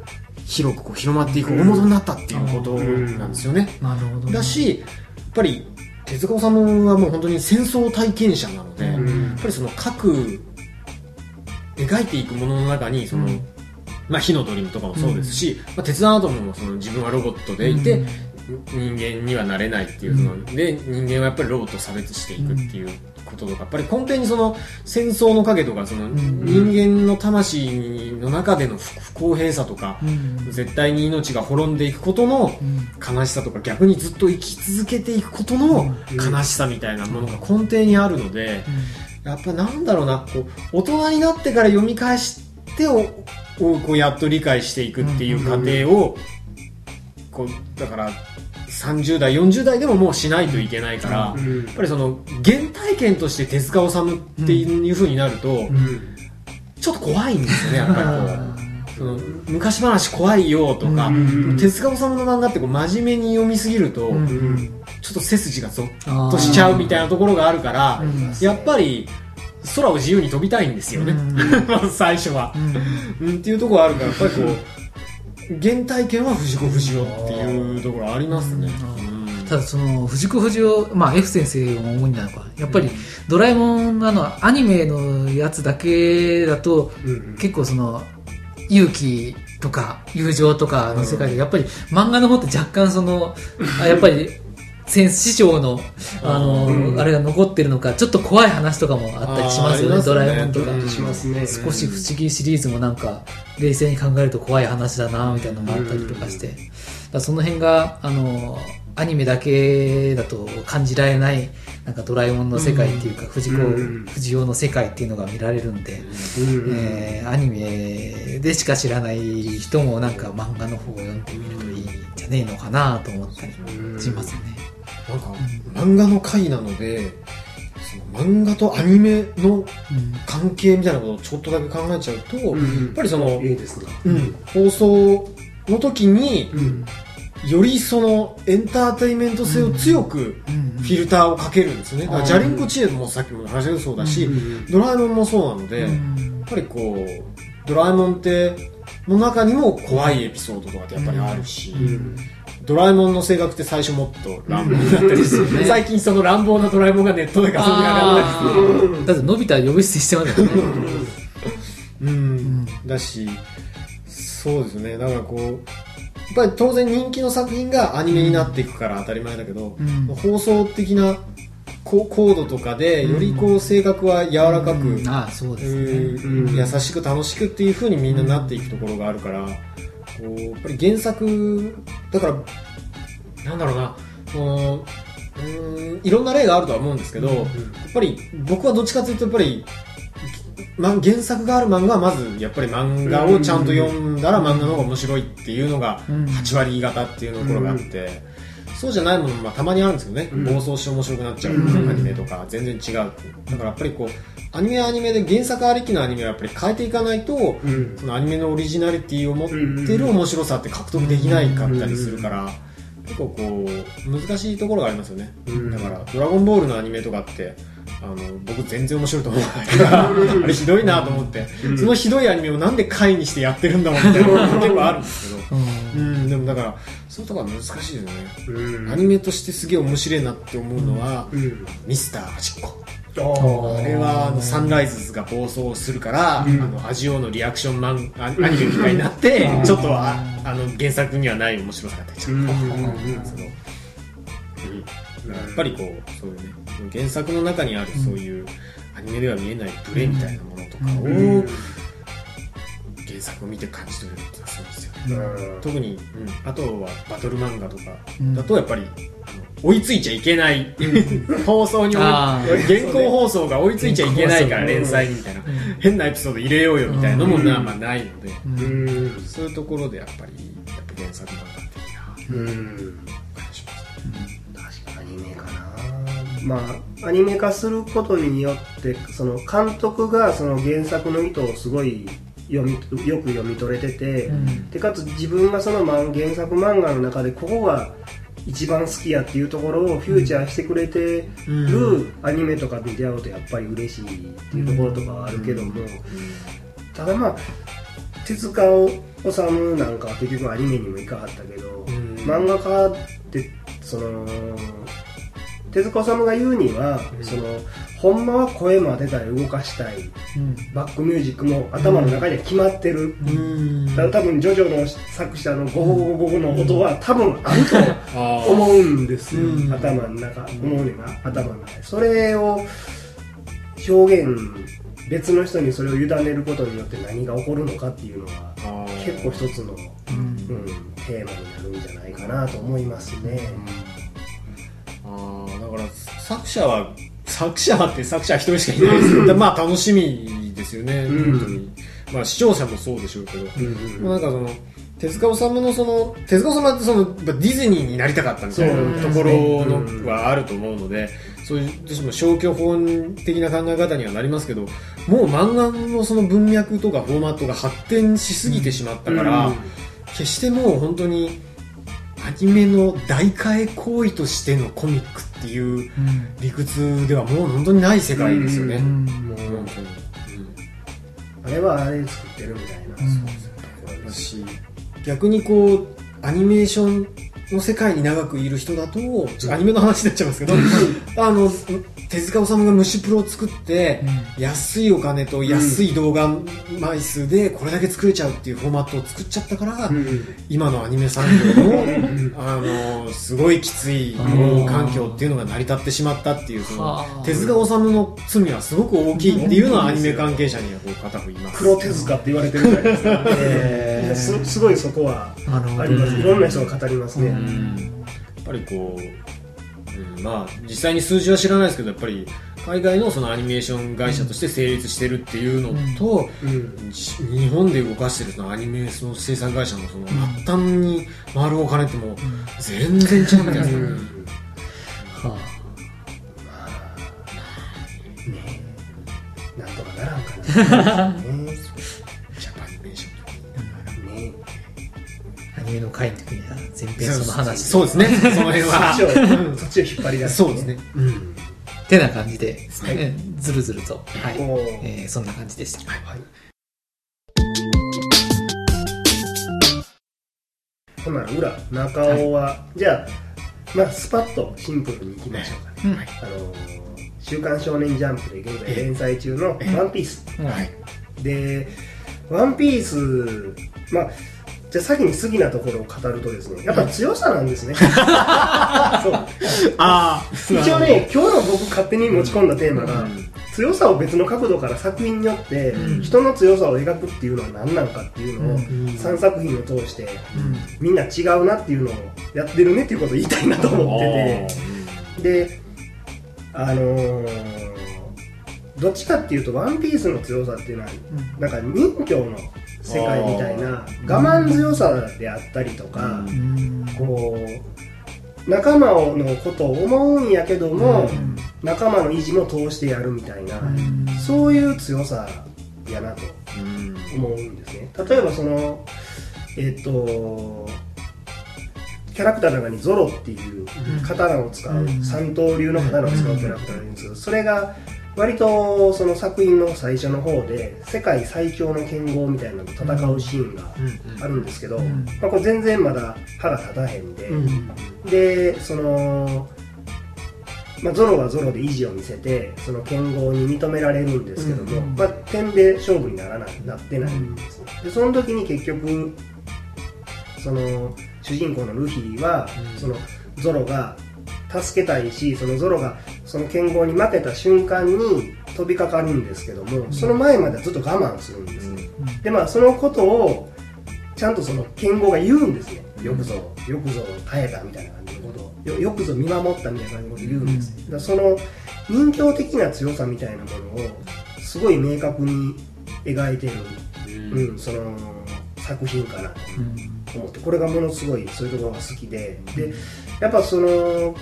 広くこう広まっていく大元になったっていうことなんですよね。なるほど。だしやっぱり手塚治虫はもう本当に戦争体験者なので、やっぱりその各描いていくものの中にその、まあ、火の鳥とかもそうですし、まあ、鉄腕アトムもその自分はロボットでいて、人間にはなれないっていうので、人間はやっぱりロボットを差別していくっていうこととか、やっぱり根底にその戦争の影とか、その人間の魂の中での不公平さとか、絶対に命が滅んでいくことの悲しさとか、逆にずっと生き続けていくことの悲しさみたいなものが根底にあるので、やっぱなんだろうな、こう大人になってから読み返してをやっと理解していくっていう過程を、こうだから30代40代でももうしないといけないから、やっぱりその原体験として手塚治虫っていう風になると、ちょっと怖いんですよね、やっぱりこうその昔話怖いよとか、手塚治虫の漫画ってこう真面目に読みすぎると、ちょっと背筋がゾッとしちゃうみたいなところがあるから、やっぱり空を自由に飛びたいんですよね、最初は、っていうところあるから、やっぱりこう原体験は藤子不二雄っていうところありますね。ただその藤子不二雄、まあ F 先生も思うんだのか、やっぱりドラえもんのアニメのやつだけだと、結構その勇気とか友情とかの世界で、やっぱり漫画の方って若干そのやっぱり師匠のあれが残ってるのか、ちょっと怖い話とかもあったりしますよね。ドラえもんとか少し不思議シリーズもなんか冷静に考えると怖い話だなみたいなのもあったりとかして、だその辺がアニメだけだと感じられないなんかドラえもんの世界っていうか、藤子不二雄の世界っていうのが見られるんで、アニメでしか知らない人もなんか漫画の方を読んでみるといいんじゃねえのかなと思ったりしますね。なんか漫画の回なので、その漫画とアニメの関係みたいなことをちょっとだけ考えちゃうと、やっぱりその、放送の時に、よりそのエンターテインメント性を強くフィルターをかけるんですね。だからジャリンコ知恵もさっきも話したけどそうだし、ドラえもんもそうなので、やっぱりこうドラえもんっての中にも怖いエピソードとかってやっぱりあるし、ドラえもんの性格って最初もっと乱暴だったりして、最近その乱暴なドラえもんがネットで遊び上がったりだってのび太は呼び捨てしてますよね。だしそうですね、だからこうやっぱり当然人気の作品がアニメになっていくから当たり前だけど、放送的な高度とかでよりこう性格は柔らかく、優しく楽しくっていう風にみんななっていくところがあるから、やっぱり原作だからなんだろうな、いろんな例があるとは思うんですけど、やっぱり僕はどっちかというとやっぱり原作がある漫画はまずやっぱり漫画をちゃんと読んだら漫画の方が面白いっていうのが8割方っていうところがあって、そうじゃないものもたまにあるんですけどね、暴走して面白くなっちゃうアニメとか全然違うっていう。だからやっぱりこうアニメはアニメで原作ありきのアニメはやっぱり変えていかないと、そのアニメのオリジナリティを持ってる面白さって獲得できないかったりするから、結構こう難しいところがありますよね。だからドラゴンボールのアニメとかって僕全然面白いと思わないからあれひどいなと思って、そのひどいアニメをなんで回にしてやってるんだもんみたいなことも結構あるんですけど、でもだからそういうところは難しいよね、うん、アニメとしてすげえ面白いなって思うのは、うんうん、ミスターはじっこ、あれはあのサンライズが暴走するから、うん、あのアジオのリアクションマンアニメみたいになって、うん、ちょっとはあの原作にはない面白さになってちゃった。やっぱりこうそういう、ね、原作の中にあるそういうアニメでは見えないブレみたいなものとかを、うん、原作を見て感じ取れるってそうですよね、うん、特に、うん、あとはバトル漫画とかだとやっぱり、うん追いついちゃいけない放送に現行放送が追いついちゃいけないから連載みたいな変なエピソード入れようよみたいなのもな、まあ、ないので、うんそういうところでやっぱ原作漫画っていいな感じします、確かにアニメかな、まあ、アニメ化することによってその監督がその原作の意図をすごいよく読み取れてて、うん、でかつ自分がその原作漫画の中でここが一番好きやっていうところをフューチャーしてくれてるアニメとか見て会うとやっぱり嬉しいっていうところとかはあるけども、ただまあ手塚治虫なんかは結局アニメにもいかはったけど、漫画家ってその手塚治虫が言うにはそのほんまは声も当てたり動かしたい、バックミュージックも頭の中には決まってる、多分ジョジョの作者のゴゴゴゴゴの音は多分あると思うんですよ、頭の中、思うねんな、頭の中それを表現、別の人にそれを委ねることによって何が起こるのかっていうのは結構一つの、テーマになるんじゃないかなと思いますね、だから作者は一人しかいないですけど、まあ楽しみですよね、本当に。まあ視聴者もそうでしょうけど、なんかその手塚治虫のその手塚治虫ってそのディズニーになりたかったみたいなところのはあると思うので、そういうどうしても消去法的な考え方にはなりますけど、もう漫画のその文脈とかフォーマットが発展しすぎてしまったから、決してもう本当にアニメの代替行為としてのコミックっていう理屈ではもう本当にない世界ですよね。あれはあれ作ってるみたいな。そうですし、逆にこうアニメーションの世界に長くいる人だと、アニメの話になっちゃいますけど、手塚治虫が虫プロを作って、安いお金と安い動画枚数でこれだけ作れちゃうっていうフォーマットを作っちゃったから、今のアニメ産業の、すごいきつい環境っていうのが成り立ってしまったっていう、その手塚治虫の罪はすごく大きいっていうのはアニメ関係者にはこう片方います。黒手塚って言われてるみたいですね。すごいそこはあります。いろんな人が語りますね。やっぱりこう。まあ、実際に数字は知らないですけどやっぱり海外のそのアニメーション会社として成立してるっていうのと、日本で動かしてるそのアニメーション制作会社のその末端に回るお金ってもう全然違うみたいですね。なんとかならんかな。ジャパンアニメーション夢の回の時には前編その話そうですね、その辺はそっちを引っ張り出すそうですね、てな感じでですね、ずるずるとそんな感じでした。ほな中尾はじゃあまあスパッとシンプルにいきましょうかね。週刊少年ジャンプで現在連載中のワンピースで、ワンピースまあじゃあ先に好きなところを語るとですね、やっぱ強さなんですね。一応ね、今日の僕勝手に持ち込んだテーマが、強さを別の角度から作品によって人の強さを描くっていうのは何なのかっていうのを3作品を通してみんな違うなっていうのをやってるねっていうことを言いたいなと思ってて、でどっちかっていうとワンピースの強さっていうのはなんか人形の世界みたいな我慢強さであったりとか、こう仲間のことを思うんやけども仲間の意地も通してやるみたいな、そういう強さやなと思うんですね。例えばそのキャラクターの中にゾロっていう刀を使う、うん、三刀流の刀を使うキャラクターがいるんですけど、それが割とその作品の最初の方で世界最強の剣豪みたいなのと戦うシーンがあるんですけど、まあ、これ全然まだ歯が立たへんで、でその、まあ、ゾロはゾロで意地を見せてその剣豪に認められるんですけども、まあ、点で勝負になってないんですよ。でその時に結局その主人公のルフィはそのゾロが助けたいし、そのゾロがその剣豪に負けた瞬間に飛びかかるんですけども、その前まではずっと我慢するんですね。でまあそのことをちゃんとその剣豪が言うんですね。よくぞよくぞ耐えたみたいな感じのことを よくぞ見守ったみたいな感じのことを言うんです、ね、だからその人形的な強さみたいなものをすごい明確に描いてる、その作品かなと思って、これがものすごいそういうところが好きで、でやっぱその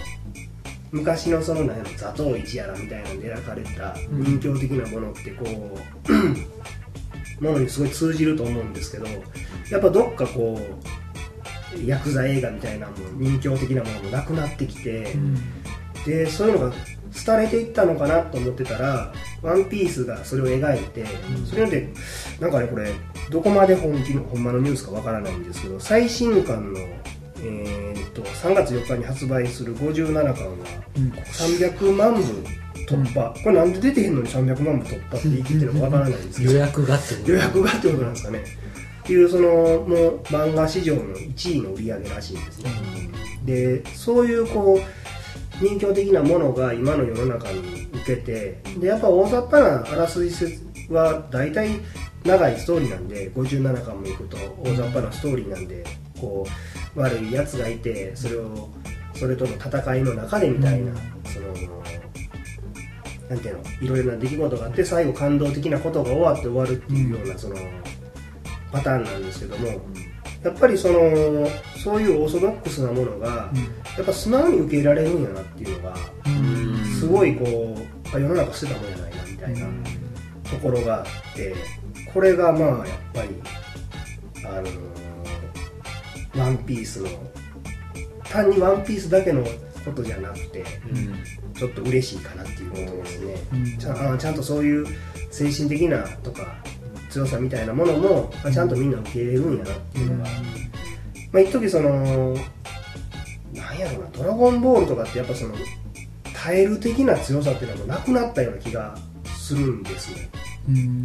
昔のその何やろ座頭市やらみたいなので描かれた人形的なものってこう、ものにすごい通じると思うんですけど、やっぱどっかこうヤクザ映画みたいなも人形的なものもなくなってきて、でそういうのが廃れていったのかなと思ってたら、ワンピースがそれを描いて、それでなんかね、これどこまでほんまのニュースかわからないんですけど、最新刊の3月4日に発売する57巻が300万部突破、これなんで出てへんのに300万部突破って言い切ってるのかわからないんですけど、予約がってことなんですかねっていう、そのもう漫画史上の1位の売り上げらしいんですね。でそういうこう人形的なものが今の世の中に受けて、でやっぱ大雑把なあらすじは大体長いストーリーなんで、57巻もいくと大雑把なストーリーなんで、こう悪いやつがいてそれとの戦いの中でみたいな、そのなんていうの、いろいろな出来事があって最後感動的なことが終わって終わるっていうようなそのパターンなんですけども、やっぱりそういうオーソドックスなものが、やっぱ素直に受け入れられるんやなっていうのが、すごいこう世の中捨てたもんじゃないなみたいなところがあって、これがまあやっぱりワンピースの、単にワンピースだけのことじゃなくて、ちょっと嬉しいかなっていうことですね。ちゃんとそういう精神的なとか強さみたいなものもちゃんとみんな受け入れるんやなっていうのが、まあ一時そのなんやろな、ドラゴンボールとかってやっぱその耐える的な強さっていうのはもうなくなったような気がするんですね。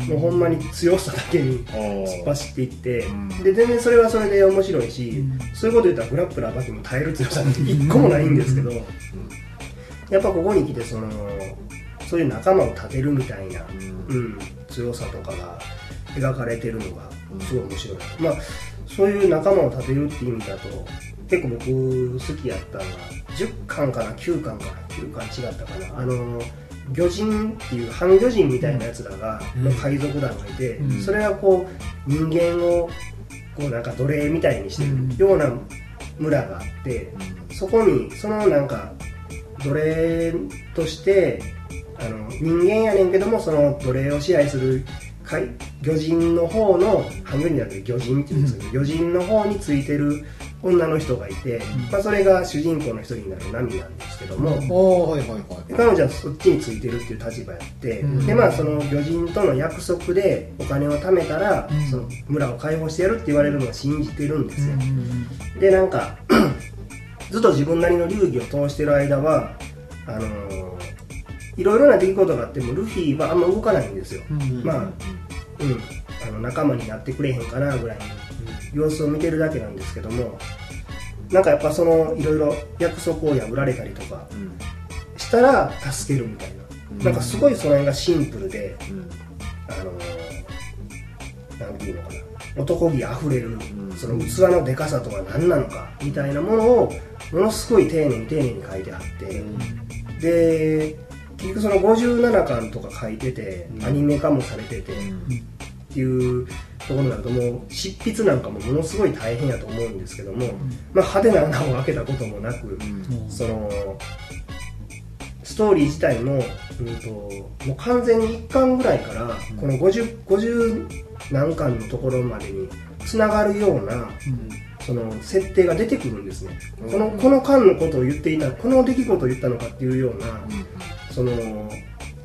もうほんまに強さだけに突っ走っていって、で全然それはそれで面白いし、そういうこと言ったらグラップラーだけも耐える強さって一個もないんですけど、やっぱここに来てそういう仲間を立てるみたいな、強さとかが描かれてるのがすごい面白い、まあそういう仲間を立てるっていう意味だと結構僕好きやったのが10巻かな9巻違ったかな、魚人っていう半魚人みたいなやつらがの海賊団がいて、それがこう人間をこうなんか奴隷みたいにしてるような村があって、そこにそのなんか奴隷として人間やねんけども、その奴隷を支配する魚人の方の半分になってる魚人っていうんですけど、魚人の方についてる女の人がいて、まあ、それが主人公の一人になるナミなんですけども、彼女はそっちについてるっていう立場やって、でまあその魚人との約束でお金を貯めたら、その村を解放してやるって言われるのを信じてるんですよ。でなんかずっと自分なりの流儀を通してる間はいろいろな出来事があってもルフィはあんま動かないんですよ。仲間になってくれへんかなぐらいの様子を見てるだけなんですけども、なんかやっぱそのいろいろ約束を破られたりとかしたら助けるみたいな、なんかすごいその辺がシンプルで、なんていうのかな、男気あふれるその器のでかさとは何なのかみたいなものをものすごい丁寧に書いてあって、で結局その57巻とか書いてて、アニメ化もされててっていうところになると、もう執筆なんかもものすごい大変やと思うんですけども、まあ派手な穴を開けたこともなく、そのストーリー自体ももう完全に1巻ぐらいからこの50何巻のところまでにつながるようなその設定が出てくるんですね、うん、この間のことを言っていた、この出来事を言ったのかっていうような、うん、その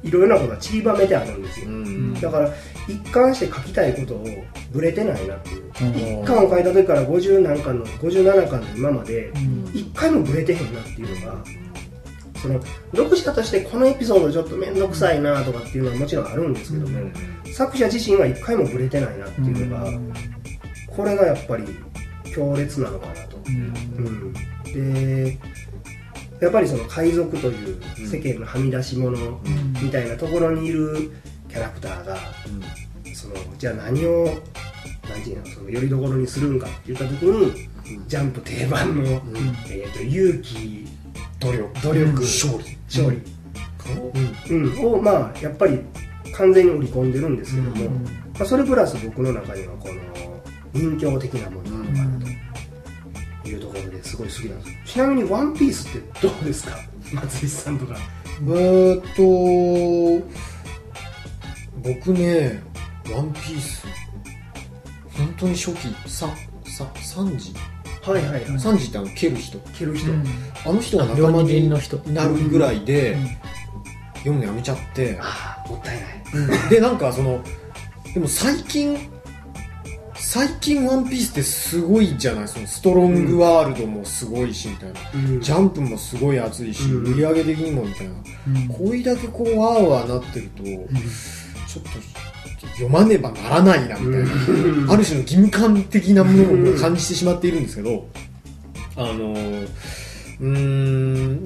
いろいろなことが散りばめてあるんですよ、うん、だから一貫して書きたいことをぶれてないなっていう、うん、一巻を書いた時から50何巻の57巻の今まで一回もぶれてへんなっていうのが、その読者としてこのエピソードちょっと面倒くさいなとかっていうのはもちろんあるんですけども、うん、作者自身は一回もぶれてないなっていうのが、うん、これがやっぱり強烈なのかなと、うんうん、でやっぱりその海賊という世間のはみ出し者みたいなところにいるキャラクターが、うん、そのじゃあ何をよりどころにするんかって言った時に、うん、ジャンプ定番の、うん、勇気、努力、勝利、うん、をまあやっぱり完全に織り込んでるんですけども、うんまあ、それプラス僕の中にはこの人情的なものがあるというところですごい好きなんです。ちなみにワンピースってどうですか、松井さんとか。僕ね、ワンピース本当に初期3時、はいはいはい、3時って蹴る人、うん、あの人が仲間になるぐらいで、うんうん、読むのやめちゃって、ああもったいない、うん、でなんかそのでも最近ワンピースってすごいじゃない、そのストロングワールドもすごいしみたいな、うん、ジャンプもすごい熱いし、うん、売り上げ的にもみたいな、うん、これだけこうワーワーなってると、うん、ちょっと読まねばならないなみたいな、うん、ある種の義務感的なものを感じてしまっているんですけど、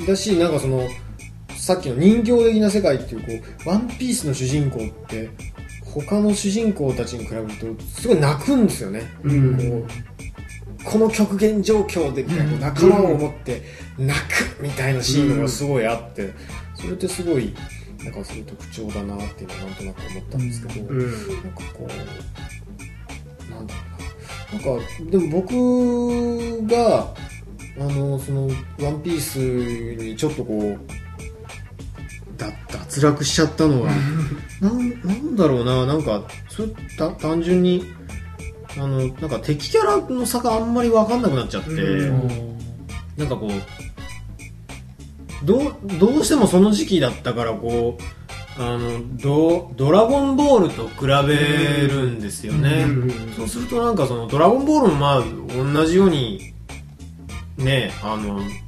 だしなんかそのさっきの人形的な世界っていう、こうワンピースの主人公って他の主人公たちに比べるとすごい泣くんですよね、うん、この極限状況でみたいな仲間を持って泣くみたいなシーンがすごいあって、それってすごいなんかそういう特徴だなっていうのはなんとなく思ったんですけど、うん、なんかこうなんだろうな、なんかでも僕がそのワンピースにちょっとこう脱落しちゃったのはなんだろうな、なんかそれ単純になんか敵キャラの差があんまり分かんなくなっちゃって、うん、なんかこう。どうしてもその時期だったからこうドラゴンボールと比べるんですよね、うん、そうするとなんかそのドラゴンボールもまあ同じようにね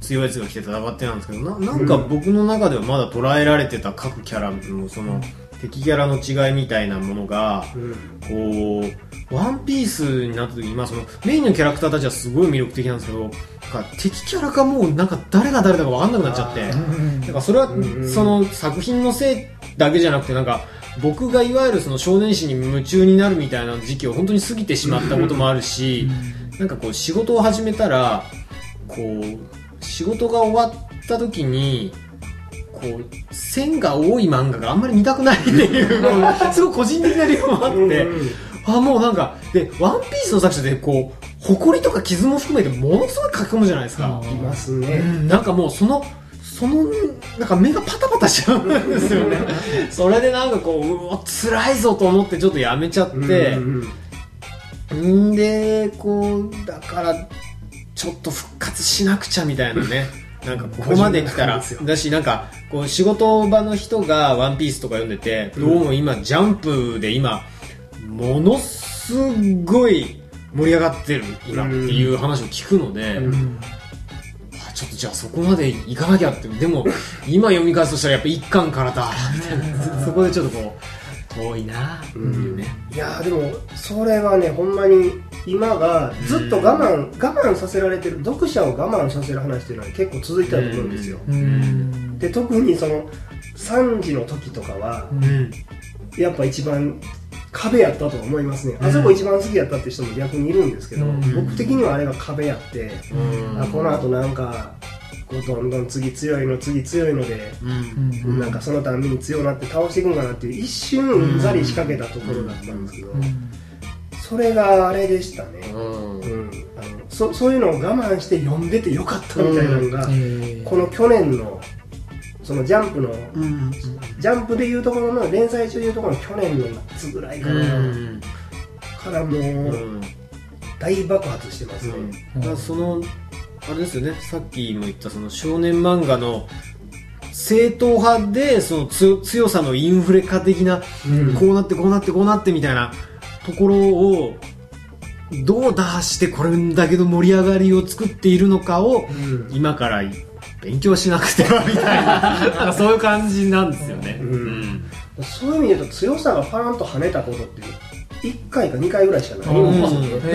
強いやつが来て戦ってなんですけど なんか僕の中ではまだ捉えられてた各キャラのその敵キャラの違いみたいなものがこうワンピースになった時に、まあそのメインのキャラクターたちはすごい魅力的なんですけど、敵キャラがもうなんか誰だか分かんなくなっちゃって、なんかそれはその作品のせいだけじゃなくて、なんか僕がいわゆるその少年誌に夢中になるみたいな時期を本当に過ぎてしまったこともあるし、なんかこう仕事を始めたらこう仕事が終わった時にこう線が多い漫画があんまり見たくないっていうすごい個人的な理由もあって、あもうなんかでワンピースの作者でこう埃とか傷も含めてものすごい書き込むじゃないですか。いますね。なんかもうそのなんか目がパタパタしちゃうんですよね。それでなんかこう辛いぞと思ってちょっとやめちゃって、んでこうだからちょっと復活しなくちゃみたいなね。なんかここまで来たらだし、なんかこう仕事場の人がワンピースとか読んでて、どうも今ジャンプで今ものすごい盛り上がってる今っていう話を聞くので、ちょっとじゃあそこまで行かなきゃって、でも今読み返すとしたらやっぱ一巻からだみたいな、そこでちょっとこう遠いなっていうね、いやでもそれはねほんまに今がずっと我慢させられてる、読者を我慢させる話っていうのは結構続いてると思うんですよ。で特にその3時の時とかは、やっぱ一番壁やったと思いますね。あそこ一番好きやったって人も逆にいるんですけど、僕的にはあれが壁やって、この後なんかこうどんどん次強いので、なんかそのたんびに強くなって倒していくんかなっていう一瞬うんざり仕掛けたところだったんですけど、それがあれでしたね、そういうのを我慢して読んでてよかったみたいなのが、この去年のそのジャンプでいうところの連載中でいうところの去年の夏ぐらいからもう大爆発してますね、うん、だからそのあれですよね、さっきも言ったその少年漫画の正統派でその強さのインフレ化的な、うん、こうなってこうなってこうなってみたいなところをどう打破してこれだけの盛り上がりを作っているのかを、うん、今から勉強しなくてはみたい なんかそういう感じなんですよね、うんうん、そういう意味で言うと強さがパーンとはめたことって1回か2回ぐらいしかない、うんうん、だ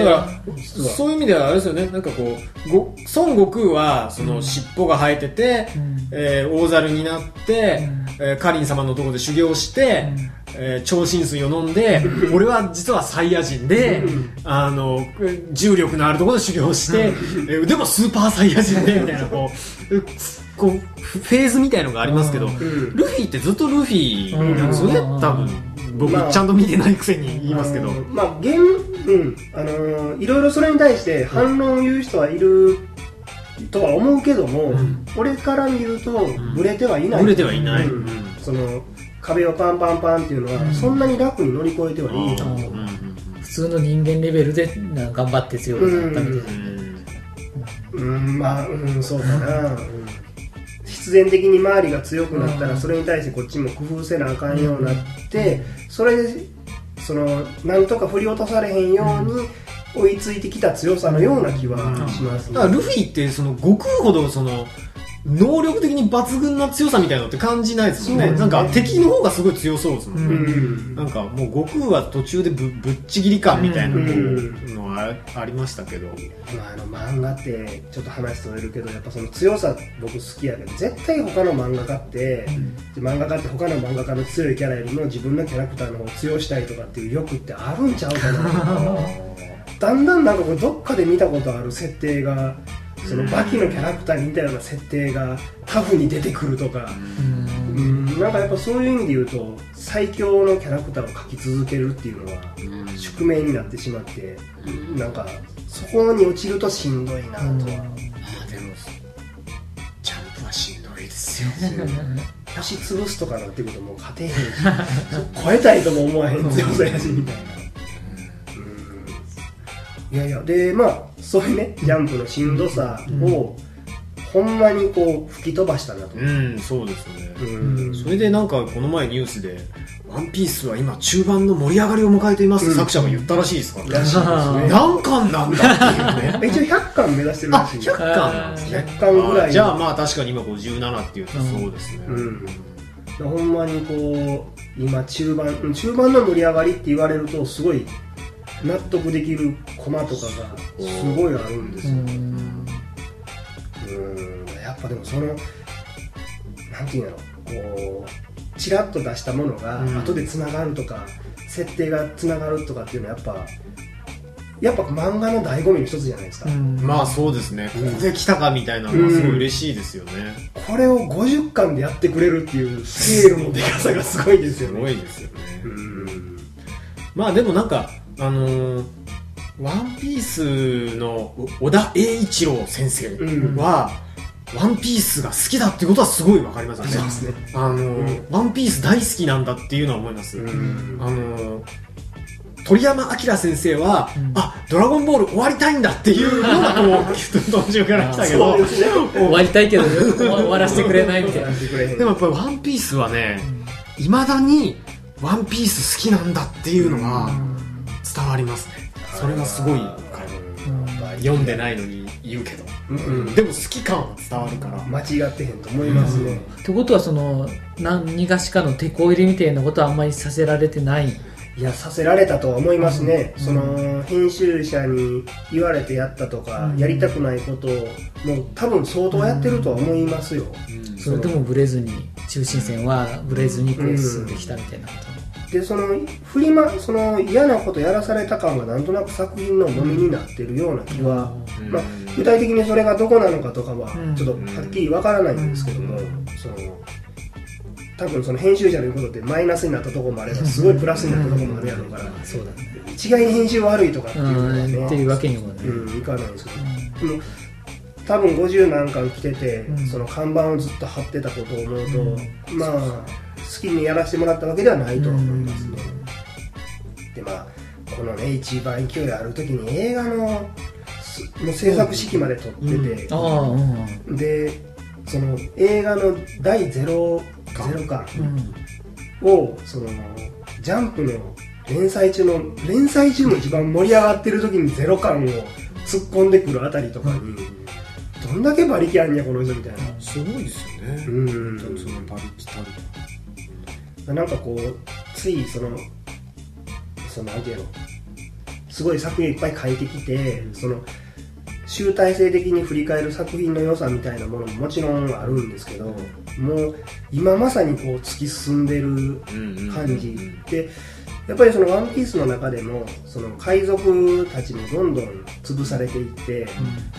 からそういう意味ではあれですよね、なんかこう孫悟空はその尻尾が生えてて、うん大猿になって、うんカリン様のところで修行して、うん超新水を飲んで俺は実はサイヤ人であの重力のあるところで修行してでもスーパーサイヤ人でみたいなこうフェーズみたいのがありますけど、ルフィってずっとルフィなんですよね、多分僕、まあ、ちゃんと見てないくせに言いますけど、まあいろいろそれに対して反論を言う人はいるとは思うけども、うん、俺から見るとブレてはいない、うん、ブレてはいない、うん、その壁をパンパンパンっていうのは、うん、そんなに楽に乗り越えてはいいと思う、うん、普通の人間レベルで頑張って強くなったみたいな、うん、まあ、うん、そうだな、うん必然的に周りが強くなったらそれに対してこっちも工夫せなあかんようになってそれでそのなんとか振り落とされへんように追いついてきた強さのような気はします、ね、だからルフィってその悟空ほどその能力的に抜群な強さみたいなのって感じないですもんね、なんか敵の方がすごい強そうですもんね、うん、なんかもう悟空は途中でぶっちぎり感みたいなのはありましたけど、まあ、あの漫画ってちょっと話それるけどやっぱその強さ僕好きやけど絶対他の漫画家って、うん、漫画家って他の漫画家の強いキャラよりも自分のキャラクターの方を強したいとかっていう欲ってあるんちゃうかなだんだんなんかどっかで見たことある設定がそのバキのキャラクターに似たような設定がタフに出てくるとか、うん、なんかやっぱそういう意味で言うと最強のキャラクターを描き続けるっていうのは宿命になってしまって、なんかそこに落ちるとしんどいなとは、うん、まあでもジャンプはしんどいですよ腰潰すとかなんてことも勝てへんし超えたいとも思わへん強さやしみたいな、いやいやでまあそういうねジャンプのしんどさをほんまにこう吹き飛ばしたなと、うんそうですよね、うんそれでなんかこの前ニュースでワンピースは今中盤の盛り上がりを迎えています、うん、作者が言ったらしいですからね、らしいですね、何巻なんだっていうね一応100巻目指してるらしい、あ100巻なんですね、100巻ぐらい、じゃあまあ確かに今57っていうとそうですね、うんほんまにこう今中盤の盛り上がりって言われるとすごい納得できるコマとかがすごいあるんですよ、やっぱでもそのなんていうんだろう、こうチラッと出したものが後でつながるとか、うん、設定がつながるとかっていうのはやっぱ漫画の醍醐味の一つじゃないですか、うん、まあそうですね、ここで来たかみたいなのがすごい嬉しいですよね、うん、これを50巻でやってくれるっていうスケールのでかさがすごいですよねすごいですよね、うん、まあでもなんかワンピースの尾田栄一郎先生は、うん、ワンピースが好きだっていうことはすごいわかりますよね。そうですね。うん、ワンピース大好きなんだっていうのは思います。うん、鳥山明先生は、うん、あ、ドラゴンボール終わりたいんだっていうのがこう途中から来たけど、終わりたいけど終わらせてくれないみたいな。でもやっぱりワンピースはね、いまだにワンピース好きなんだっていうのが、うん伝わりますね。それがすごい読んでないのに言うけど、うんうん、でも好き感は伝わるから間違ってへんと思いますね、うん、ってことはその何がしかの手こ入れみたいなことはあんまりさせられてない。いやさせられたとは思いますね、うん、その編集者に言われてやったとか、うん、やりたくないことをもう多分相当やってるとは思いますよ、うんうん、それでもブレずに中心線はブレずにこう進んできたみたいなこと、うんうんでその嫌なことやらされた感がなんとなく作品の重みになってるような気は、うんまあ、具体的にそれがどこなのかとかはちょっとはっきりわからないんですけども、うん、その多分その編集者の言うことってマイナスになったところもあればすごいプラスになったところもあるやろうから、うん、そうだね、一概に編集悪いとかっていうのはね、っていうわけにもね、うん、いかないんですけど、うん、多分50何巻来てて、うん、その看板をずっと貼ってたことを思うと、うん、まあそうそう好きにやらせてもらったわけではないとは思いますね、うん、でまあこのね1番勢いである時に映画の制作指揮まで撮ってて、うん、でその映画の第0巻をそのジャンプの連載中の一番盛り上がってる時に0巻を突っ込んでくるあたりとかに、うん、どんだけ馬力あんやこの人みたいな、すごいですよね、うん、その馬力たる、なんかこうついその何て言うの、すごい作品いっぱい書いてきて、うん、その集大成的に振り返る作品の良さみたいなものももちろんあるんですけど、もう今まさにこう突き進んでる感じ、うんうんうんうん、でやっぱりそのワンピースの中でもその海賊たちもどんどん潰されていって、う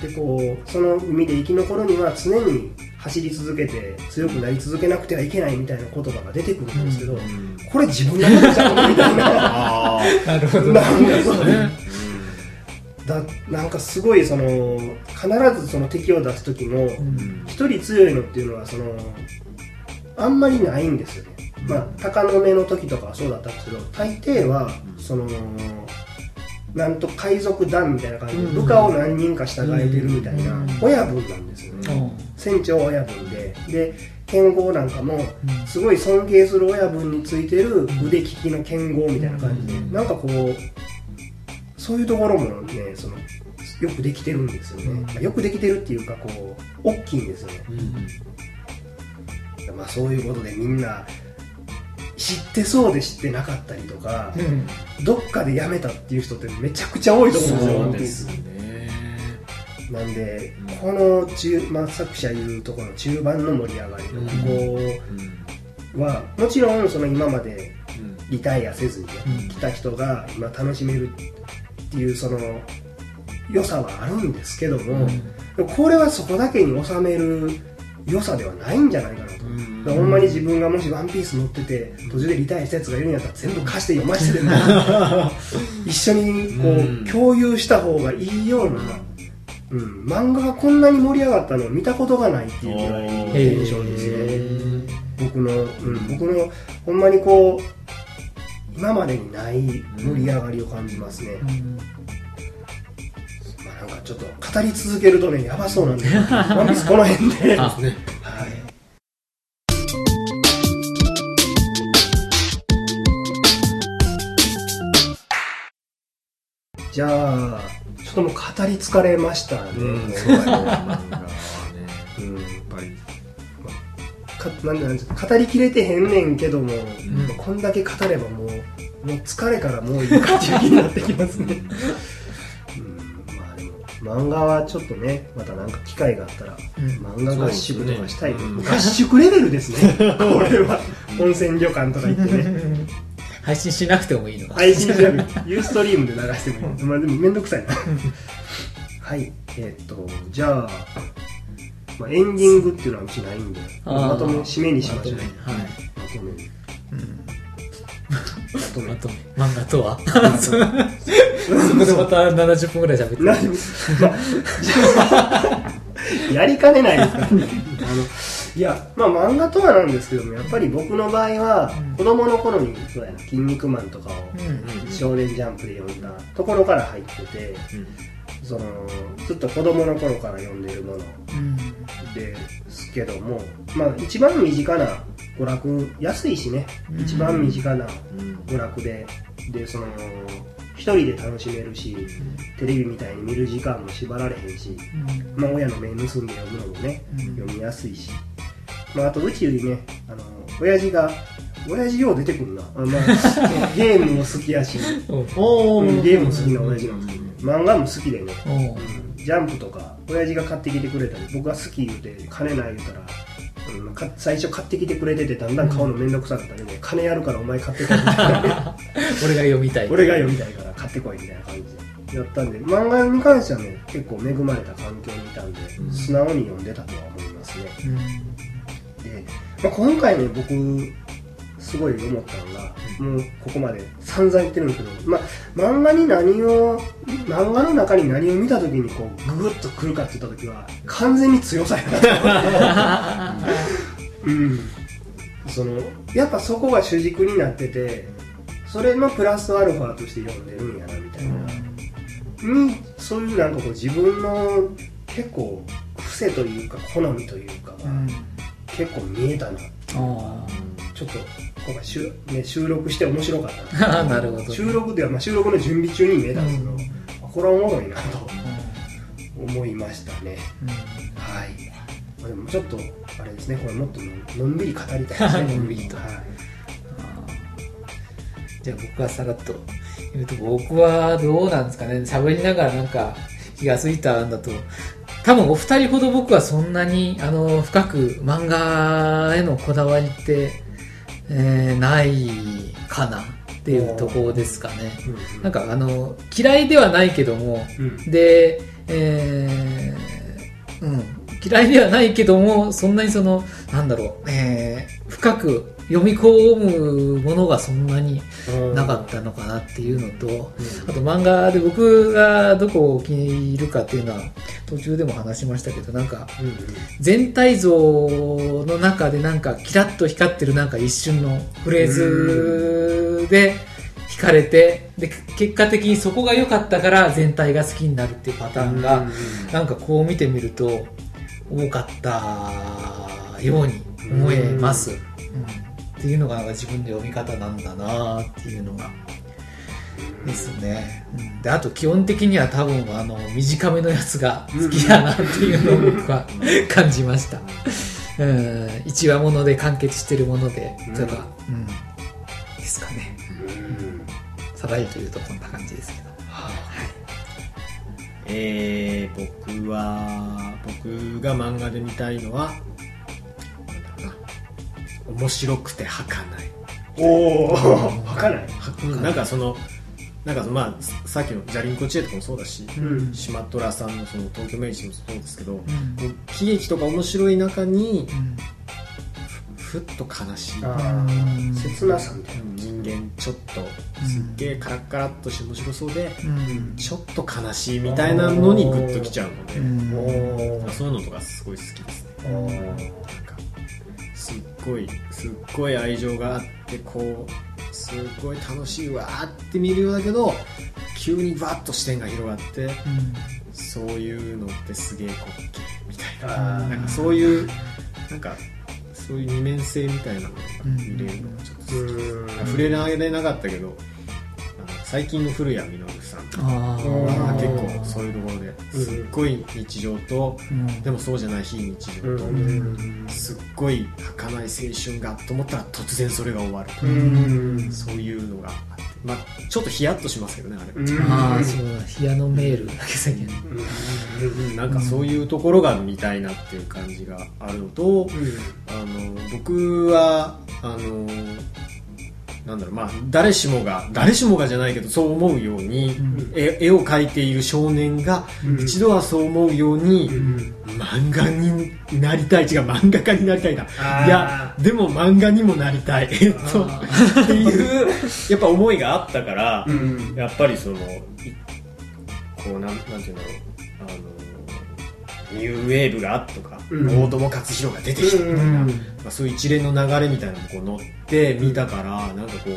ん、でこうその海で生き残るには常に走り続けて強くなり続けなくてはいけないみたいな言葉が出てくるんですけど、うんうん、これ自分のことじゃんみたいなあなるほどなんかそうねなんかすごいその必ずその敵を出す時も一人強いのっていうのはそのあんまりないんですよね。まあ鷹の目の時とかはそうだったんですけど、大抵はそのなんと海賊団みたいな感じで部下を何人か従えてるみたいな親分なんですよね。船長親分で剣豪なんかもすごい尊敬する親分についてる腕利きの剣豪みたいな感じで、なんかこうそういうところもね、そのよくできてるんですよね、うん、よくできてるっていうかこう大きいんですよね、うん、まあそういうことでみんな知ってそうで知ってなかったりとか、うん、どっかでやめたっていう人ってめちゃくちゃ多いと思うんですよ。そうですね。なんで、うん、このまあ、作者いうところの中盤の盛り上がりのここは、うん、もちろんその今までリタイアせずに来た人が今楽しめるっていうその良さはあるんですけども、うん、これはそこだけに収める良さではないんじゃないかなと、うん、だからほんまに自分がもしワンピース持ってて途中でリタイアしたやつがいるんやったら全部貸して読ませてでも一緒にこう、うん、共有した方がいいような、うんうん、漫画がこんなに盛り上がったのを見たことがないっていうぐらいの印象ですね。僕のほんまにこう今までにない盛り上がりを感じますね、うんうん、まあ、なんかちょっと語り続けるとねやばそうなんでワンピースこの辺で、はい、じゃあちょっともう語り疲れましたね、うん、そうだよね、うん、やっぱり語りきれてへんねんけども、うん、こんだけ語ればもう疲れからもういいかっていう気になってきますね、うん、まあでも漫画はちょっとね、またなんか機会があったら、うん、漫画合宿とかしたい、ね、うん、合宿レベルですねこれは温泉旅館とか行ってね配信しなくてもいいのか配信しなくてもユーストリームで流してもいいの、まあ、でもめんどくさいなはい、じゃあまあ、エンディングっていうのはうちないんで、まとめ締めにしましょう。まとめ漫画とはそこでまた70分ぐらい喋ってるやりかねないですからねいや、まあ漫画とはなんですけども、やっぱり僕の場合は、うん、子供の頃にそうやな筋肉マンとかを、うん、少年ジャンプで読んだところから入ってて、うん、そのずっと子供の頃から読んでるもの、うんですけども、まあ一番身近な娯楽、安いしね、うん、一番身近な娯楽で、うん、でその一人で楽しめるし、うん、テレビみたいに見る時間も縛られへんし、うん、まあ親の目盗んで読むのもね、うん、読みやすいし、まああとうちよりね、親父よう出てくるな、まあ、ゲームも好きやし、うん、ゲームも好きな親父なんですけどね、漫画も好きだよね、うん、ジャンプとか親父が買ってきてくれたり、僕が好き言うて金ない言うたら、うん、最初買ってきてくれててだんだん買うのめんどくさかったけど、うん、金あるからお前買ってこいみたいな俺が読みたいから買ってこいみたいな感じでやったんで、漫画に関してはね結構恵まれた環境にいたんで、うん、素直に読んでたとは思いますね、うん、で、まあ、今回ね僕すごい思ったのが、もうここまで散々言ってるんですけど、まあ、漫画の中に何を見たときにこうググッとくるかって言ったときは完全に強さやなと思って、うん、やっぱそこが主軸になってて、それのプラスアルファとして読んでるんやなみたいな、うん、そういうなんかこう自分の結構癖というか好みというかが結構見えたな、ちょっと今回収録して面白かったなるほど。収録では、まあ、収録の準備中に見えたんですけど、これはおもろいなと思いましたね、はい。でもちょっとあれですね、これもっとのんびり語りたいですねのんびりと、はい、じゃあ僕はさらっと言うと、僕はどうなんですかね、喋りながらなんか気がついたんだと、多分お二人ほど僕はそんなに深く漫画へのこだわりって、ないかなっていうところですかね、うんうん、なんか嫌いではないけども、うん、で、うん嫌いではないけども、そんなにそのなんだろう、深く読み込むものがそんなになかったのかなっていうのと、あと漫画で僕がどこを気に入るかっていうのは途中でも話しましたけど、なんか全体像の中でなんかキラッと光ってるなんか一瞬のフレーズで惹かれて、で結果的にそこが良かったから全体が好きになるっていうパターンがなんかこう見てみると多かったように思えます、うん、っていうのがなんか自分の読み方なんだなっていうのがですね、うん、であと基本的には多分短めのやつが好きだなっていうのを僕は感じました1話もので完結してるものでとか、うんうん、ですかね、うん、さらりというとこんな感じですけど、はい僕が漫画で見たいのは面白くて儚い。おお儚い。なんかそのなんかまあさっきのジャリンコ知恵とかもそうだし、うん、島虎さんのその東京明治もそうですけど、うん、喜劇とか面白い中に、うん、ふっと悲しい切なさみたいな、人間ちょっとすっげえカラッカラッとして面白そうで、うん、ちょっと悲しいみたいなのにグッときちゃうので、うん、そういうのとかすごい好きですね。なんかすっごい愛情があってこうすっごい楽しいわって見るようだけど急にバッと視点が広がって、うん、そういうのってすげえ滑稽みたいな、なんかそういうなんかそういう二面性みたいなのが見れるのがちょっと好きです、うん、触れられなかったけど最近の古谷実さんとか結構そういうところですっごい日常と、うん、でもそうじゃない非日常と、うん、すっごい儚い青春がと思ったら突然それが終わると、うん、そういうのがあって、まあ、ちょっとヒヤッとしますけどねあれ、うん、あそうヒヤのメールだけ先に、うん、なんかそういうところが見たいなっていう感じがあるのと、うん、僕はなんだろう、まあ、誰しもがじゃないけどそう思うように、うん、絵を描いている少年が一度はそう思うように、うん、漫画になりたい、違う漫画家になりたいだ、いやでも漫画にもなりたいっていうやっぱ思いがあったから、うん、やっぱりそのこうなんていうんだろう、ニューウェーブがあっとか、うん、大友克洋が出てきたみたいな、うんまあ、そういう一連の流れみたいなのをこう乗って見たから、なんかこう、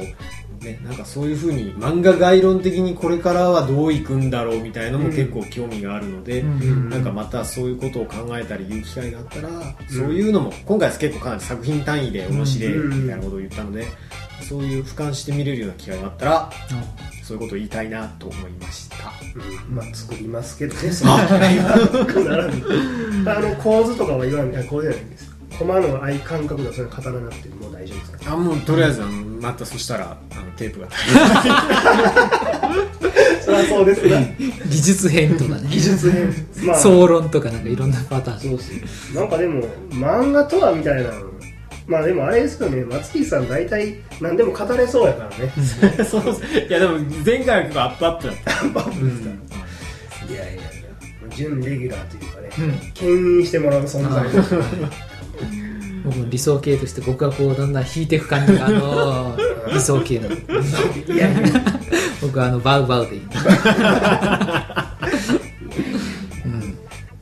ね、なんかそういう風に漫画概論的にこれからはどういくんだろうみたいなのも結構興味があるので、うん、なんかまたそういうことを考えたりいう機会があったら、うん、そういうのも今回は結構かなり作品単位で面白いみたいなことを言ったので、うん、そういう俯瞰して見れるような機会があったら、うんそういうことを言いたいなと思いました、うん、まあ作りますけどね構図とかは言わない、こうじゃないんですか、コマの相感覚がそれ語らなくてもう大丈夫ですか、あもうとりあえずまたそしたらテープが足りないそりゃそうですね技術編とかね技術編、まあ、総論とかなんかいろんなパターンそうですなんかでも漫画とはみたいなのまあでもあれですよね、松木さん大体何でも語れそうやからねそういやでも前回は結構アップアップだったアップアップですから、うん、いや準レギュラーというかね、うん、牽引してもらう存在です、ね、僕の理想形として僕はこうだんだん引いていく感じが理想形なのいやいや僕はバウバウでいい、うん、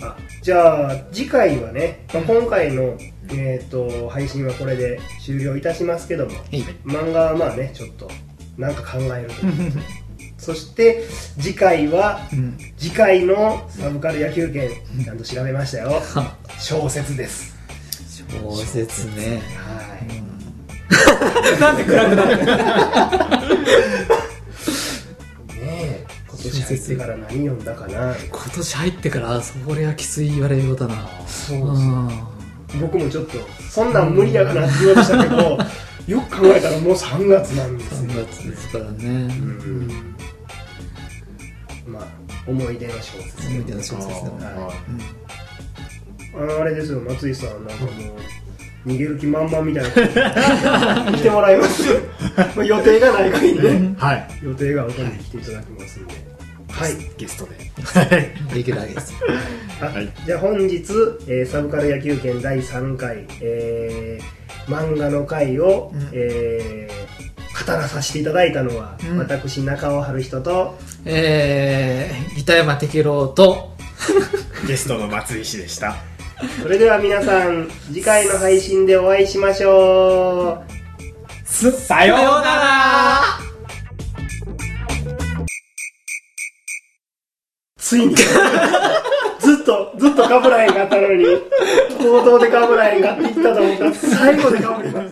あじゃあ次回はね、まあ、今回の配信はこれで終了いたしますけども、漫画はまあねちょっと何か考えると思います。そして次回は、次回のサブカル野球拳、ちゃんと調べましたよ。小説です。小説ね。はい。なんで暗くなるの。ねえ、今年入ってから何読んだかな。今年入ってからそれはきつい言われようだな。そうです。僕もちょっとそんなん無理やからって言われましたけど、よく考えたらもう3月なんですね。3月ですからね。うん。まあ、思い出の小説、思い出の小説だからあれですよ、松井さんなんかもう逃げる気満々みたいな来てもらいますよ。予定がない限りね、予定がある限り来ていただきますんで、はい、ゲストでできるだけです。じゃあ本日サブカル野球拳第3回漫画の回を語らさせていただいたのは、私中尾春人と北山適郎とゲストの松井氏でした。それでは皆さん、次回の配信でお会いしましょう。さようなら。ついにずっとかぶらへんかったのに、冒頭でかぶらへんかって言ったと思ったら最後でかぶります。